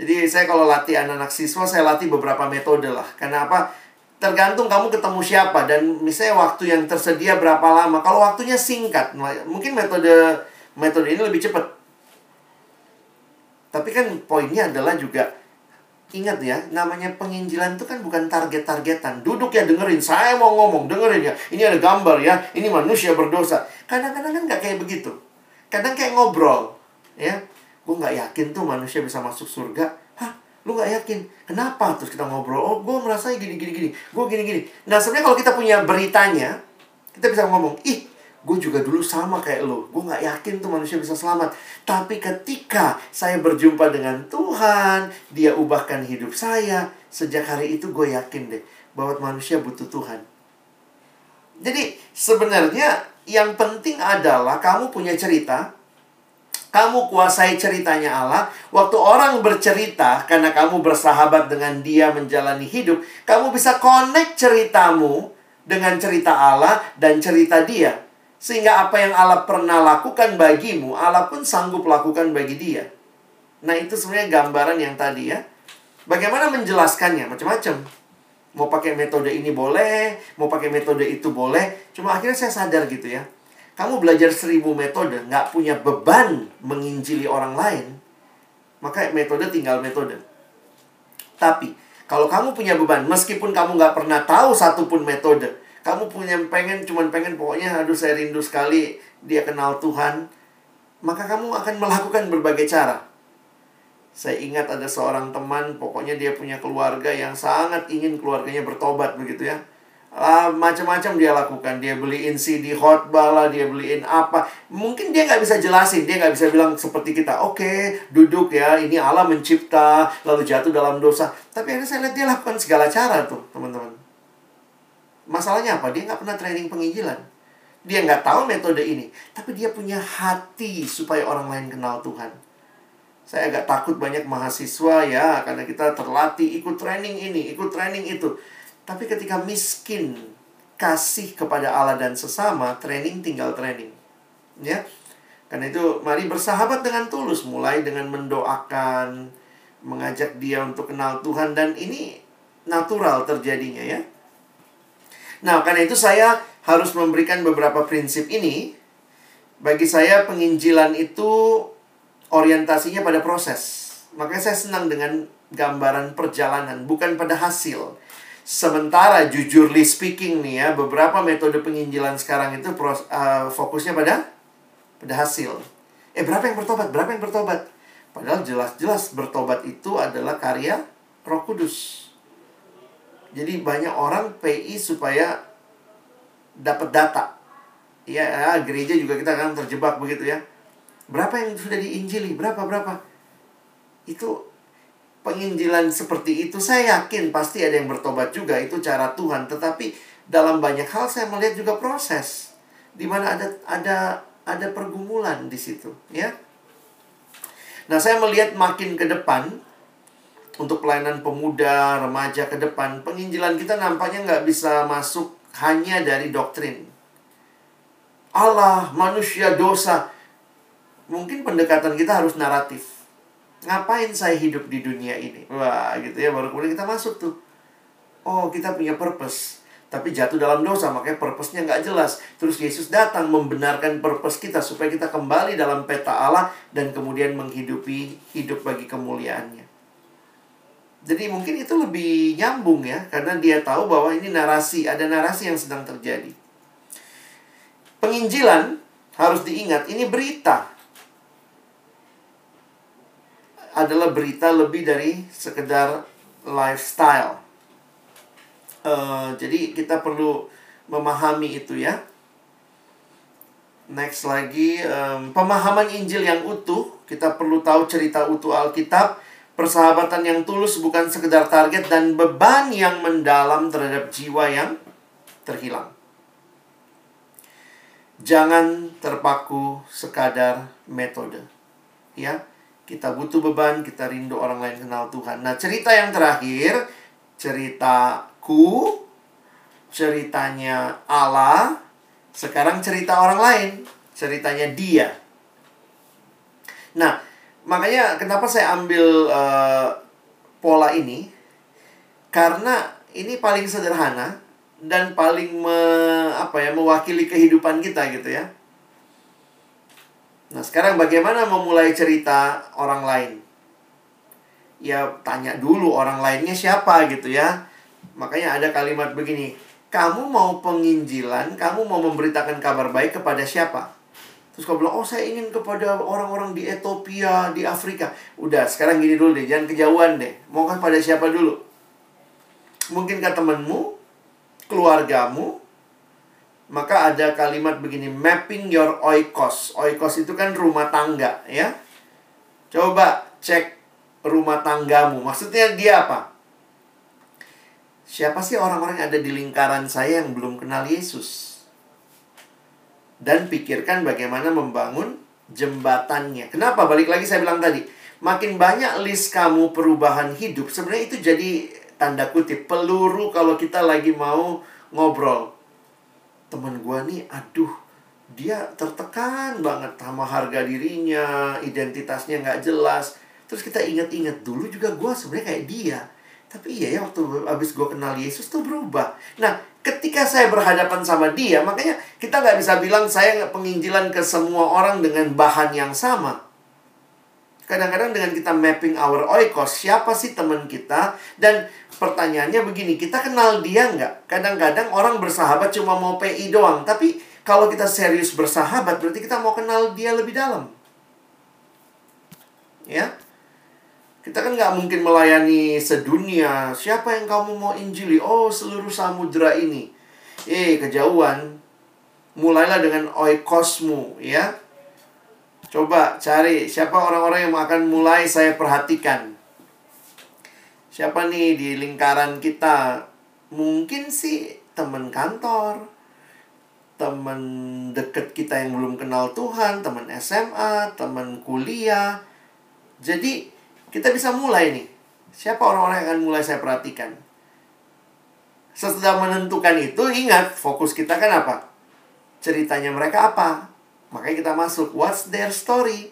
Jadi, saya kalau latih anak-anak siswa, saya latih beberapa metode lah. Karena apa? Tergantung kamu ketemu siapa dan misalnya waktu yang tersedia berapa lama. Kalau waktunya singkat, mungkin metode metode ini lebih cepat. Tapi kan poinnya adalah juga, ingat ya, namanya penginjilan itu kan bukan target-targetan. Duduk ya, dengerin, saya mau ngomong, dengerin ya. Ini ada gambar ya, ini manusia berdosa. Kadang-kadang kan nggak kayak begitu. Kadang kayak ngobrol, ya. Gue nggak yakin tuh manusia bisa masuk surga. Lu gak yakin, kenapa? Terus kita ngobrol, oh gue merasa gini-gini-gini, gue gini-gini. Nah sebenarnya kalau kita punya beritanya, kita bisa ngomong, ih, gue juga dulu sama kayak lu, gue gak yakin tuh manusia bisa selamat. Tapi ketika saya berjumpa dengan Tuhan, dia ubahkan hidup saya. Sejak hari itu gue yakin deh, bahwa manusia butuh Tuhan. Jadi sebenarnya yang penting adalah kamu punya cerita, kamu kuasai ceritanya Allah. Waktu orang bercerita, karena kamu bersahabat dengan dia menjalani hidup, kamu bisa connect ceritamu dengan cerita Allah dan cerita dia. Sehingga apa yang Allah pernah lakukan bagimu, Allah pun sanggup lakukan bagi dia. Nah, itu sebenarnya gambaran yang tadi ya. Bagaimana menjelaskannya? Macam-macam. Mau pakai metode ini boleh, mau pakai metode itu boleh. Cuma akhirnya saya sadar gitu ya. Kamu belajar seribu metode, nggak punya beban menginjili orang lain, maka metode tinggal metode. Tapi, kalau kamu punya beban, meskipun kamu nggak pernah tahu satupun metode, kamu punya pengen, cuman pengen pokoknya, aduh saya rindu sekali dia kenal Tuhan, maka kamu akan melakukan berbagai cara. Saya ingat ada seorang teman, pokoknya dia punya keluarga yang sangat ingin keluarganya bertobat begitu ya. Uh, macam-macam dia lakukan. Dia beliin C D khotbah lah, dia beliin apa. Mungkin dia nggak bisa jelasin, dia nggak bisa bilang seperti kita, oke, okay, duduk ya, ini Allah mencipta, lalu jatuh dalam dosa. Tapi akhirnya saya lihat dia lakukan segala cara tuh, teman-teman. Masalahnya apa? Dia nggak pernah training penginjilan. Dia nggak tahu metode ini. Tapi dia punya hati supaya orang lain kenal Tuhan. Saya agak takut banyak mahasiswa ya, karena kita terlatih ikut training ini, ikut training itu. Tapi ketika miskin kasih kepada Allah dan sesama, training tinggal training. Ya. Karena itu mari bersahabat dengan tulus, mulai dengan mendoakan, mengajak dia untuk kenal Tuhan, dan ini natural terjadinya ya. Nah, karena itu saya harus memberikan beberapa prinsip ini. Bagi saya penginjilan itu orientasinya pada proses. Makanya saya senang dengan gambaran perjalanan, bukan pada hasil. Sementara, jujurly speaking nih ya, beberapa metode penginjilan sekarang itu pros, uh, fokusnya pada pada hasil. Eh, berapa yang bertobat? Berapa yang bertobat? Padahal jelas-jelas bertobat itu adalah karya Roh Kudus. Jadi banyak orang P I supaya dapat data. Ya, gereja juga kita kan terjebak begitu ya. Berapa yang sudah diinjili? Berapa-berapa? Itu penginjilan seperti itu, saya yakin pasti ada yang bertobat juga, itu cara Tuhan. Tetapi dalam banyak hal saya melihat juga proses, di mana ada ada ada pergumulan di situ, ya. Nah, saya melihat makin ke depan untuk pelayanan pemuda, remaja ke depan, penginjilan kita nampaknya nggak bisa masuk hanya dari doktrin. Allah, manusia, dosa. Mungkin pendekatan kita harus naratif. Ngapain saya hidup di dunia ini? Wah, gitu ya, baru kemudian kita masuk tuh. Oh, kita punya purpose. Tapi jatuh dalam dosa, makanya purpose-nya nggak jelas. Terus Yesus datang membenarkan purpose kita, supaya kita kembali dalam peta Allah, dan kemudian menghidupi hidup bagi kemuliaannya. Jadi mungkin itu lebih nyambung ya, karena dia tahu bahwa ini narasi, ada narasi yang sedang terjadi. Penginjilan, harus diingat, ini berita. Adalah berita lebih dari sekedar lifestyle. Uh, jadi kita perlu memahami itu ya. Next lagi, um, pemahaman Injil yang utuh. Kita perlu tahu cerita utuh Alkitab. Persahabatan yang tulus bukan sekedar target. Dan beban yang mendalam terhadap jiwa yang terhilang. Jangan terpaku sekadar metode. Ya. Kita butuh beban, kita rindu orang lain kenal Tuhan. Nah, cerita yang terakhir, ceritaku, ceritanya Allah, sekarang cerita orang lain, ceritanya dia. Nah, makanya kenapa saya ambil uh, pola ini, karena ini paling sederhana dan paling me, apa ya, mewakili kehidupan kita gitu ya. Nah, sekarang bagaimana memulai cerita orang lain? Ya, tanya dulu orang lainnya siapa gitu ya. Makanya ada kalimat begini, kamu mau penginjilan, kamu mau memberitakan kabar baik kepada siapa? Terus kamu bilang, oh saya ingin kepada orang-orang di Ethiopia, di Afrika. Udah, sekarang gini dulu deh, jangan kejauhan deh. Mau kepada siapa dulu? Mungkin ke temanmu, keluargamu. Maka ada kalimat begini, mapping your oikos. Oikos itu kan rumah tangga, ya. Coba cek rumah tanggamu. Maksudnya dia apa? Siapa sih orang-orang yang ada di lingkaran saya yang belum kenal Yesus? Dan pikirkan bagaimana membangun jembatannya. Kenapa? Balik lagi saya bilang tadi, makin banyak list kamu perubahan hidup, sebenarnya itu jadi tanda kutip peluru kalau kita lagi mau ngobrol. Temen gue nih, aduh, dia tertekan banget sama harga dirinya, identitasnya nggak jelas. Terus kita ingat-ingat, dulu juga gue sebenarnya kayak dia. Tapi iya ya, waktu abis gue kenal Yesus tuh berubah. Nah, ketika saya berhadapan sama dia, makanya kita nggak bisa bilang saya penginjilan ke semua orang dengan bahan yang sama. Kadang-kadang dengan kita mapping our oikos, siapa sih teman kita? Dan pertanyaannya begini, kita kenal dia nggak? Kadang-kadang orang bersahabat cuma mau P I doang, tapi kalau kita serius bersahabat, berarti kita mau kenal dia lebih dalam. Ya, kita kan nggak mungkin melayani sedunia. Siapa yang kamu mau injili? Oh, seluruh samudera ini. Eh, kejauhan. Mulailah dengan oikosmu, ya. Coba cari siapa orang-orang yang akan mulai saya perhatikan. Siapa nih di lingkaran kita? Mungkin sih teman kantor, teman dekat kita yang belum kenal Tuhan, teman S M A, teman kuliah. Jadi kita bisa mulai nih, siapa orang-orang yang akan mulai saya perhatikan. Setelah menentukan itu, ingat fokus kita kan apa? Ceritanya mereka apa? Makanya kita masuk, what's their story?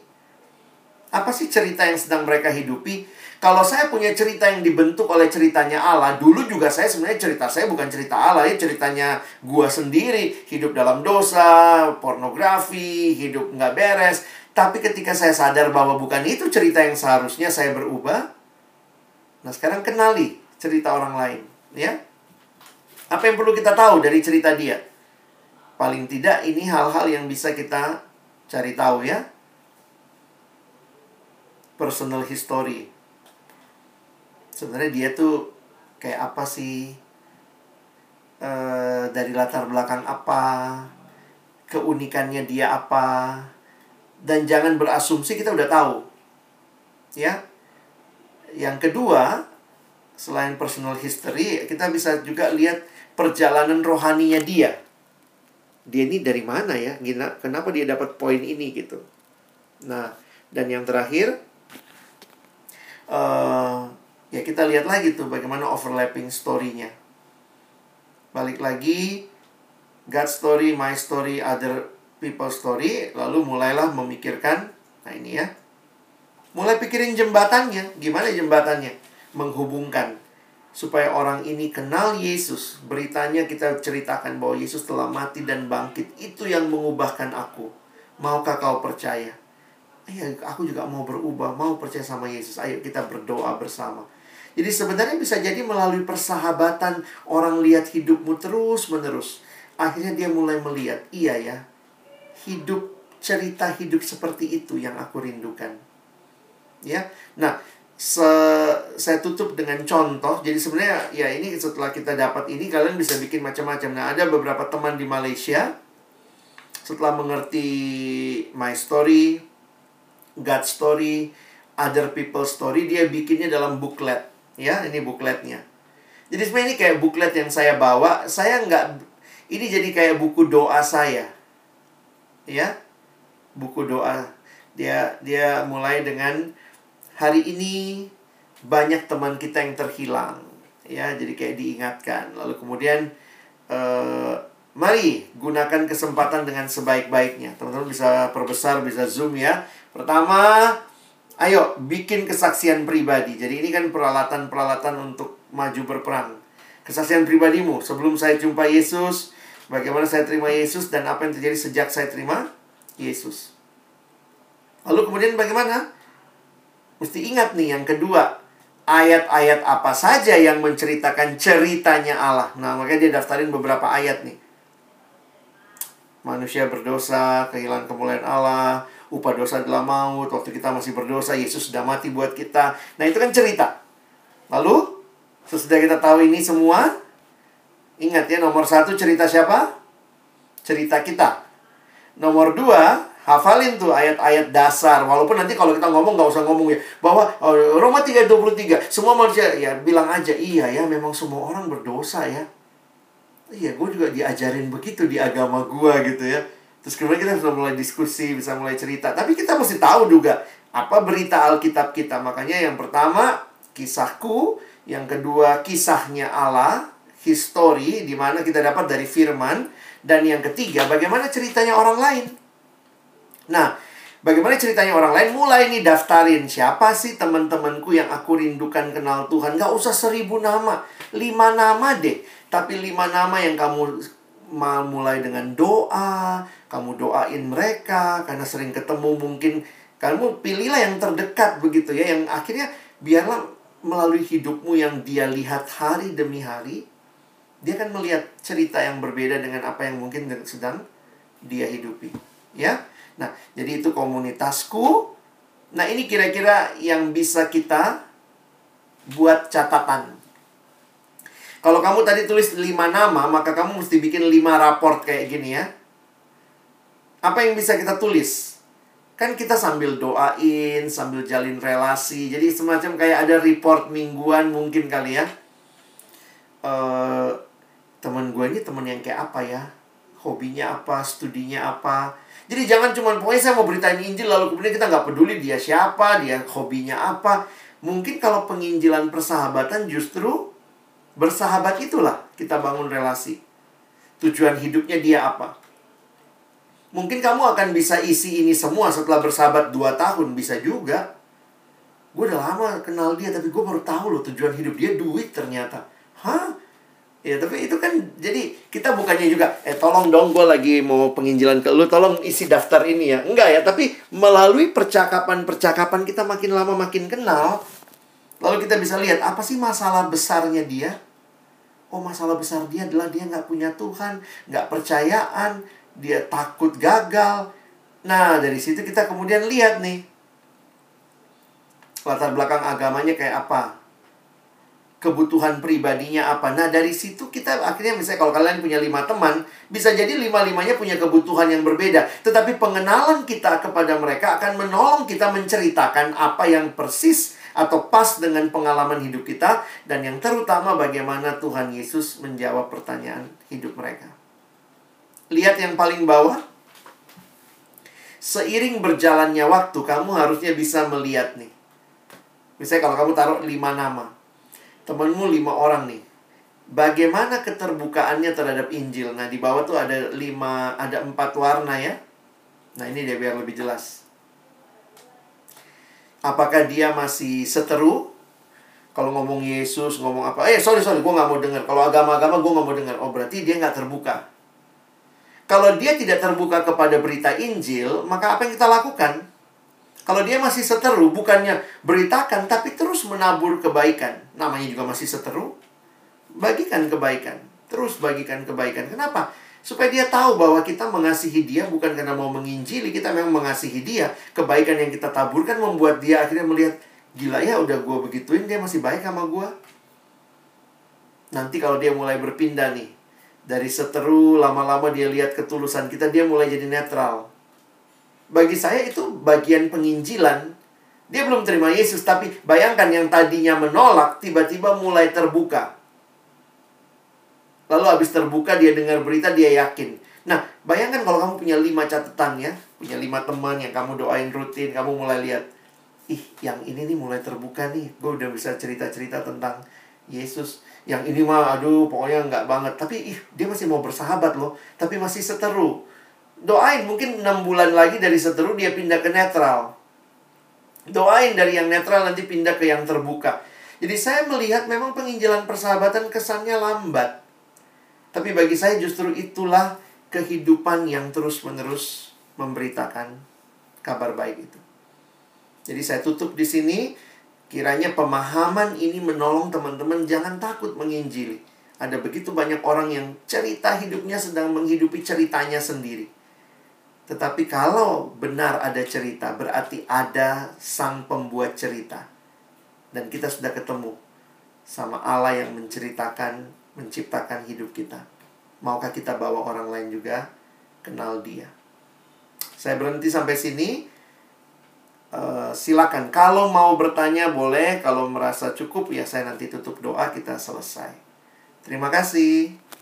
Apa sih cerita yang sedang mereka hidupi? Kalau saya punya cerita yang dibentuk oleh ceritanya Allah, dulu juga saya sebenarnya cerita saya bukan cerita Allah, ya ceritanya gua sendiri, hidup dalam dosa, pornografi, hidup nggak beres. Tapi ketika saya sadar bahwa bukan itu cerita yang seharusnya saya berubah, nah sekarang kenali cerita orang lain, ya. Apa yang perlu kita tahu dari cerita dia? Paling tidak ini hal-hal yang bisa kita cari tahu, ya. Personal history. Sebenarnya dia tuh kayak apa sih? E, dari latar belakang apa? Keunikannya dia apa? Dan jangan berasumsi kita udah tahu. Ya. Yang kedua, selain personal history, kita bisa juga lihat perjalanan rohaninya dia. Dia ini dari mana ya? Kenapa dia dapat poin ini gitu? Nah, dan yang terakhir, Uh, ya kita lihat lagi tuh bagaimana overlapping story-nya. Balik lagi, God's story, my story, other people's story. Lalu mulailah memikirkan, nah ini ya, mulai pikirin jembatannya. Gimana jembatannya? Menghubungkan. Supaya orang ini kenal Yesus. Beritanya kita ceritakan bahwa Yesus telah mati dan bangkit. Itu yang mengubahkan aku. Maukah kau percaya? Ayo, aku juga mau berubah, mau percaya sama Yesus. Ayo kita berdoa bersama. Jadi sebenarnya bisa jadi melalui persahabatan, orang lihat hidupmu terus-menerus. Akhirnya dia mulai melihat, iya ya, hidup, cerita hidup seperti itu yang aku rindukan. Ya, nah, se saya tutup dengan contoh. Jadi sebenarnya ya ini setelah kita dapat ini, kalian bisa bikin macam-macam. Nah, ada beberapa teman di Malaysia, setelah mengerti my story, God story, other people story, dia bikinnya dalam booklet. Ya, ini bookletnya. Jadi sebenarnya ini kayak booklet yang saya bawa. Saya nggak, ini jadi kayak buku doa saya. Ya, buku doa. Dia dia mulai dengan hari ini banyak teman kita yang terhilang. Ya, jadi kayak diingatkan. Lalu kemudian eh, mari gunakan kesempatan dengan sebaik-baiknya. Teman-teman bisa perbesar, bisa zoom ya. Pertama, ayo bikin kesaksian pribadi. Jadi ini kan peralatan-peralatan untuk maju berperang. Kesaksian pribadimu, sebelum saya jumpa Yesus, bagaimana saya terima Yesus dan apa yang terjadi sejak saya terima Yesus. Lalu kemudian bagaimana? Mesti ingat nih yang kedua, ayat-ayat apa saja yang menceritakan ceritanya Allah. Nah, makanya dia daftarin beberapa ayat nih. Manusia berdosa, kehilangan kemuliaan Allah, upah dosa adalah maut, waktu kita masih berdosa, Yesus sudah mati buat kita. Nah, itu kan cerita. Lalu, sesudah kita tahu ini semua, ingat ya, nomor satu cerita siapa? Cerita kita. Nomor dua, hafalin tuh ayat-ayat dasar. Walaupun nanti kalau kita ngomong, nggak usah ngomong ya. Bahwa oh, Roma tiga ayat dua puluh tiga, semua manusia, ya bilang aja, iya ya, memang semua orang berdosa ya. Iya, gue juga diajarin begitu di agama gue gitu ya. Terus kemudian kita bisa mulai diskusi, bisa mulai cerita. Tapi kita mesti tahu juga apa berita Alkitab kita. Makanya yang pertama, kisahku. Yang kedua, kisahnya Allah. history, di mana kita dapat dari firman. Dan yang ketiga, bagaimana ceritanya orang lain. Nah, bagaimana ceritanya orang lain? Mulai nih daftarin, siapa sih teman-temanku yang aku rindukan kenal Tuhan? Gak usah seribu nama, lima nama deh. Tapi lima nama yang kamu mulai dengan doa, kamu doain mereka, karena sering ketemu mungkin. Kamu pilihlah yang terdekat begitu ya, yang akhirnya biarlah melalui hidupmu yang dia lihat hari demi hari. Dia akan melihat cerita yang berbeda dengan apa yang mungkin sedang dia hidupi. Ya? Nah, jadi itu komunitasku. Nah, ini kira-kira yang bisa kita buat catatan. Kalau kamu tadi tulis lima nama, maka kamu mesti bikin lima raport kayak gini ya. Apa yang bisa kita tulis? Kan kita sambil doain, sambil jalin relasi. Jadi semacam kayak ada report mingguan mungkin kali ya. Uh, teman gue ini teman yang kayak apa ya? Hobinya apa, studinya apa. Jadi jangan cuma pokoknya saya mau beritain Injil lalu kemudian kita nggak peduli dia siapa, dia hobinya apa. Mungkin kalau penginjilan persahabatan justru bersahabat itulah kita bangun relasi. Tujuan hidupnya dia apa. Mungkin kamu akan bisa isi ini semua setelah bersahabat dua tahun, bisa juga. Gue udah lama kenal dia tapi gue baru tahu loh tujuan hidup dia duit ternyata. Hah? Ya tapi itu kan, jadi kita bukannya juga Eh tolong dong gue lagi mau penginjilan ke lu, tolong isi daftar ini ya. Enggak ya, tapi melalui percakapan-percakapan kita makin lama makin kenal. Lalu kita bisa lihat apa sih masalah besarnya dia. Oh, masalah besar dia adalah dia gak punya Tuhan, gak percayaan, dia takut gagal. Nah dari situ kita kemudian lihat nih latar belakang agamanya kayak apa, kebutuhan pribadinya apa. Nah, dari situ kita akhirnya, misalnya kalau kalian punya lima teman, bisa jadi lima-limanya punya kebutuhan yang berbeda. Tetapi pengenalan kita kepada mereka akan menolong kita menceritakan apa yang persis atau pas dengan pengalaman hidup kita. Dan yang terutama bagaimana Tuhan Yesus menjawab pertanyaan hidup mereka. Lihat yang paling bawah. Seiring berjalannya waktu, kamu harusnya bisa melihat nih. Misalnya kalau kamu taruh lima nama, temanmu lima orang nih, bagaimana keterbukaannya terhadap Injil. Nah di bawah tuh ada lima, ada empat warna ya. Nah ini dia biar lebih jelas. Apakah dia masih seteru? Kalau ngomong Yesus, ngomong apa? Eh sorry sorry, gue nggak mau dengar. Kalau agama-agama gue nggak mau dengar. Oh berarti dia nggak terbuka. Kalau dia tidak terbuka kepada berita Injil, maka apa yang kita lakukan? Kalau dia masih seteru, bukannya beritakan, tapi terus menabur kebaikan. Namanya juga masih seteru, bagikan kebaikan. Terus bagikan kebaikan. Kenapa? Supaya dia tahu bahwa kita mengasihi dia bukan karena mau menginjili. Kita memang mengasihi dia. Kebaikan yang kita taburkan membuat dia akhirnya melihat, gila ya udah gue begituin, dia masih baik sama gue. Nanti kalau dia mulai berpindah nih, dari seteru, lama-lama dia lihat ketulusan kita, dia mulai jadi netral. Bagi saya itu bagian penginjilan. Dia belum terima Yesus, tapi bayangkan yang tadinya menolak, tiba-tiba mulai terbuka. Lalu habis terbuka, dia dengar berita, dia yakin. Nah, bayangkan kalau kamu punya lima catatan ya, punya lima teman yang kamu doain rutin, kamu mulai lihat, ih, yang ini nih mulai terbuka nih, gue udah bisa cerita-cerita tentang Yesus. Yang ini mah, aduh, pokoknya nggak banget. Tapi, ih, dia masih mau bersahabat loh, tapi masih seteru. Doain mungkin enam bulan lagi dari seteru dia pindah ke netral. Doain dari yang netral nanti pindah ke yang terbuka. Jadi saya melihat memang penginjilan persahabatan kesannya lambat. Tapi bagi saya justru itulah kehidupan yang terus-menerus memberitakan kabar baik itu. Jadi saya tutup di sini. Kiranya pemahaman ini menolong teman-teman jangan takut menginjili. Ada begitu banyak orang yang cerita hidupnya sedang menghidupi ceritanya sendiri. Tetapi kalau benar ada cerita, berarti ada sang pembuat cerita. Dan kita sudah ketemu sama Allah yang menceritakan, menciptakan hidup kita. Maukah kita bawa orang lain juga kenal dia? Saya berhenti sampai sini. Uh, silakan, kalau mau bertanya boleh. Kalau merasa cukup, ya saya nanti tutup doa, kita selesai. Terima kasih.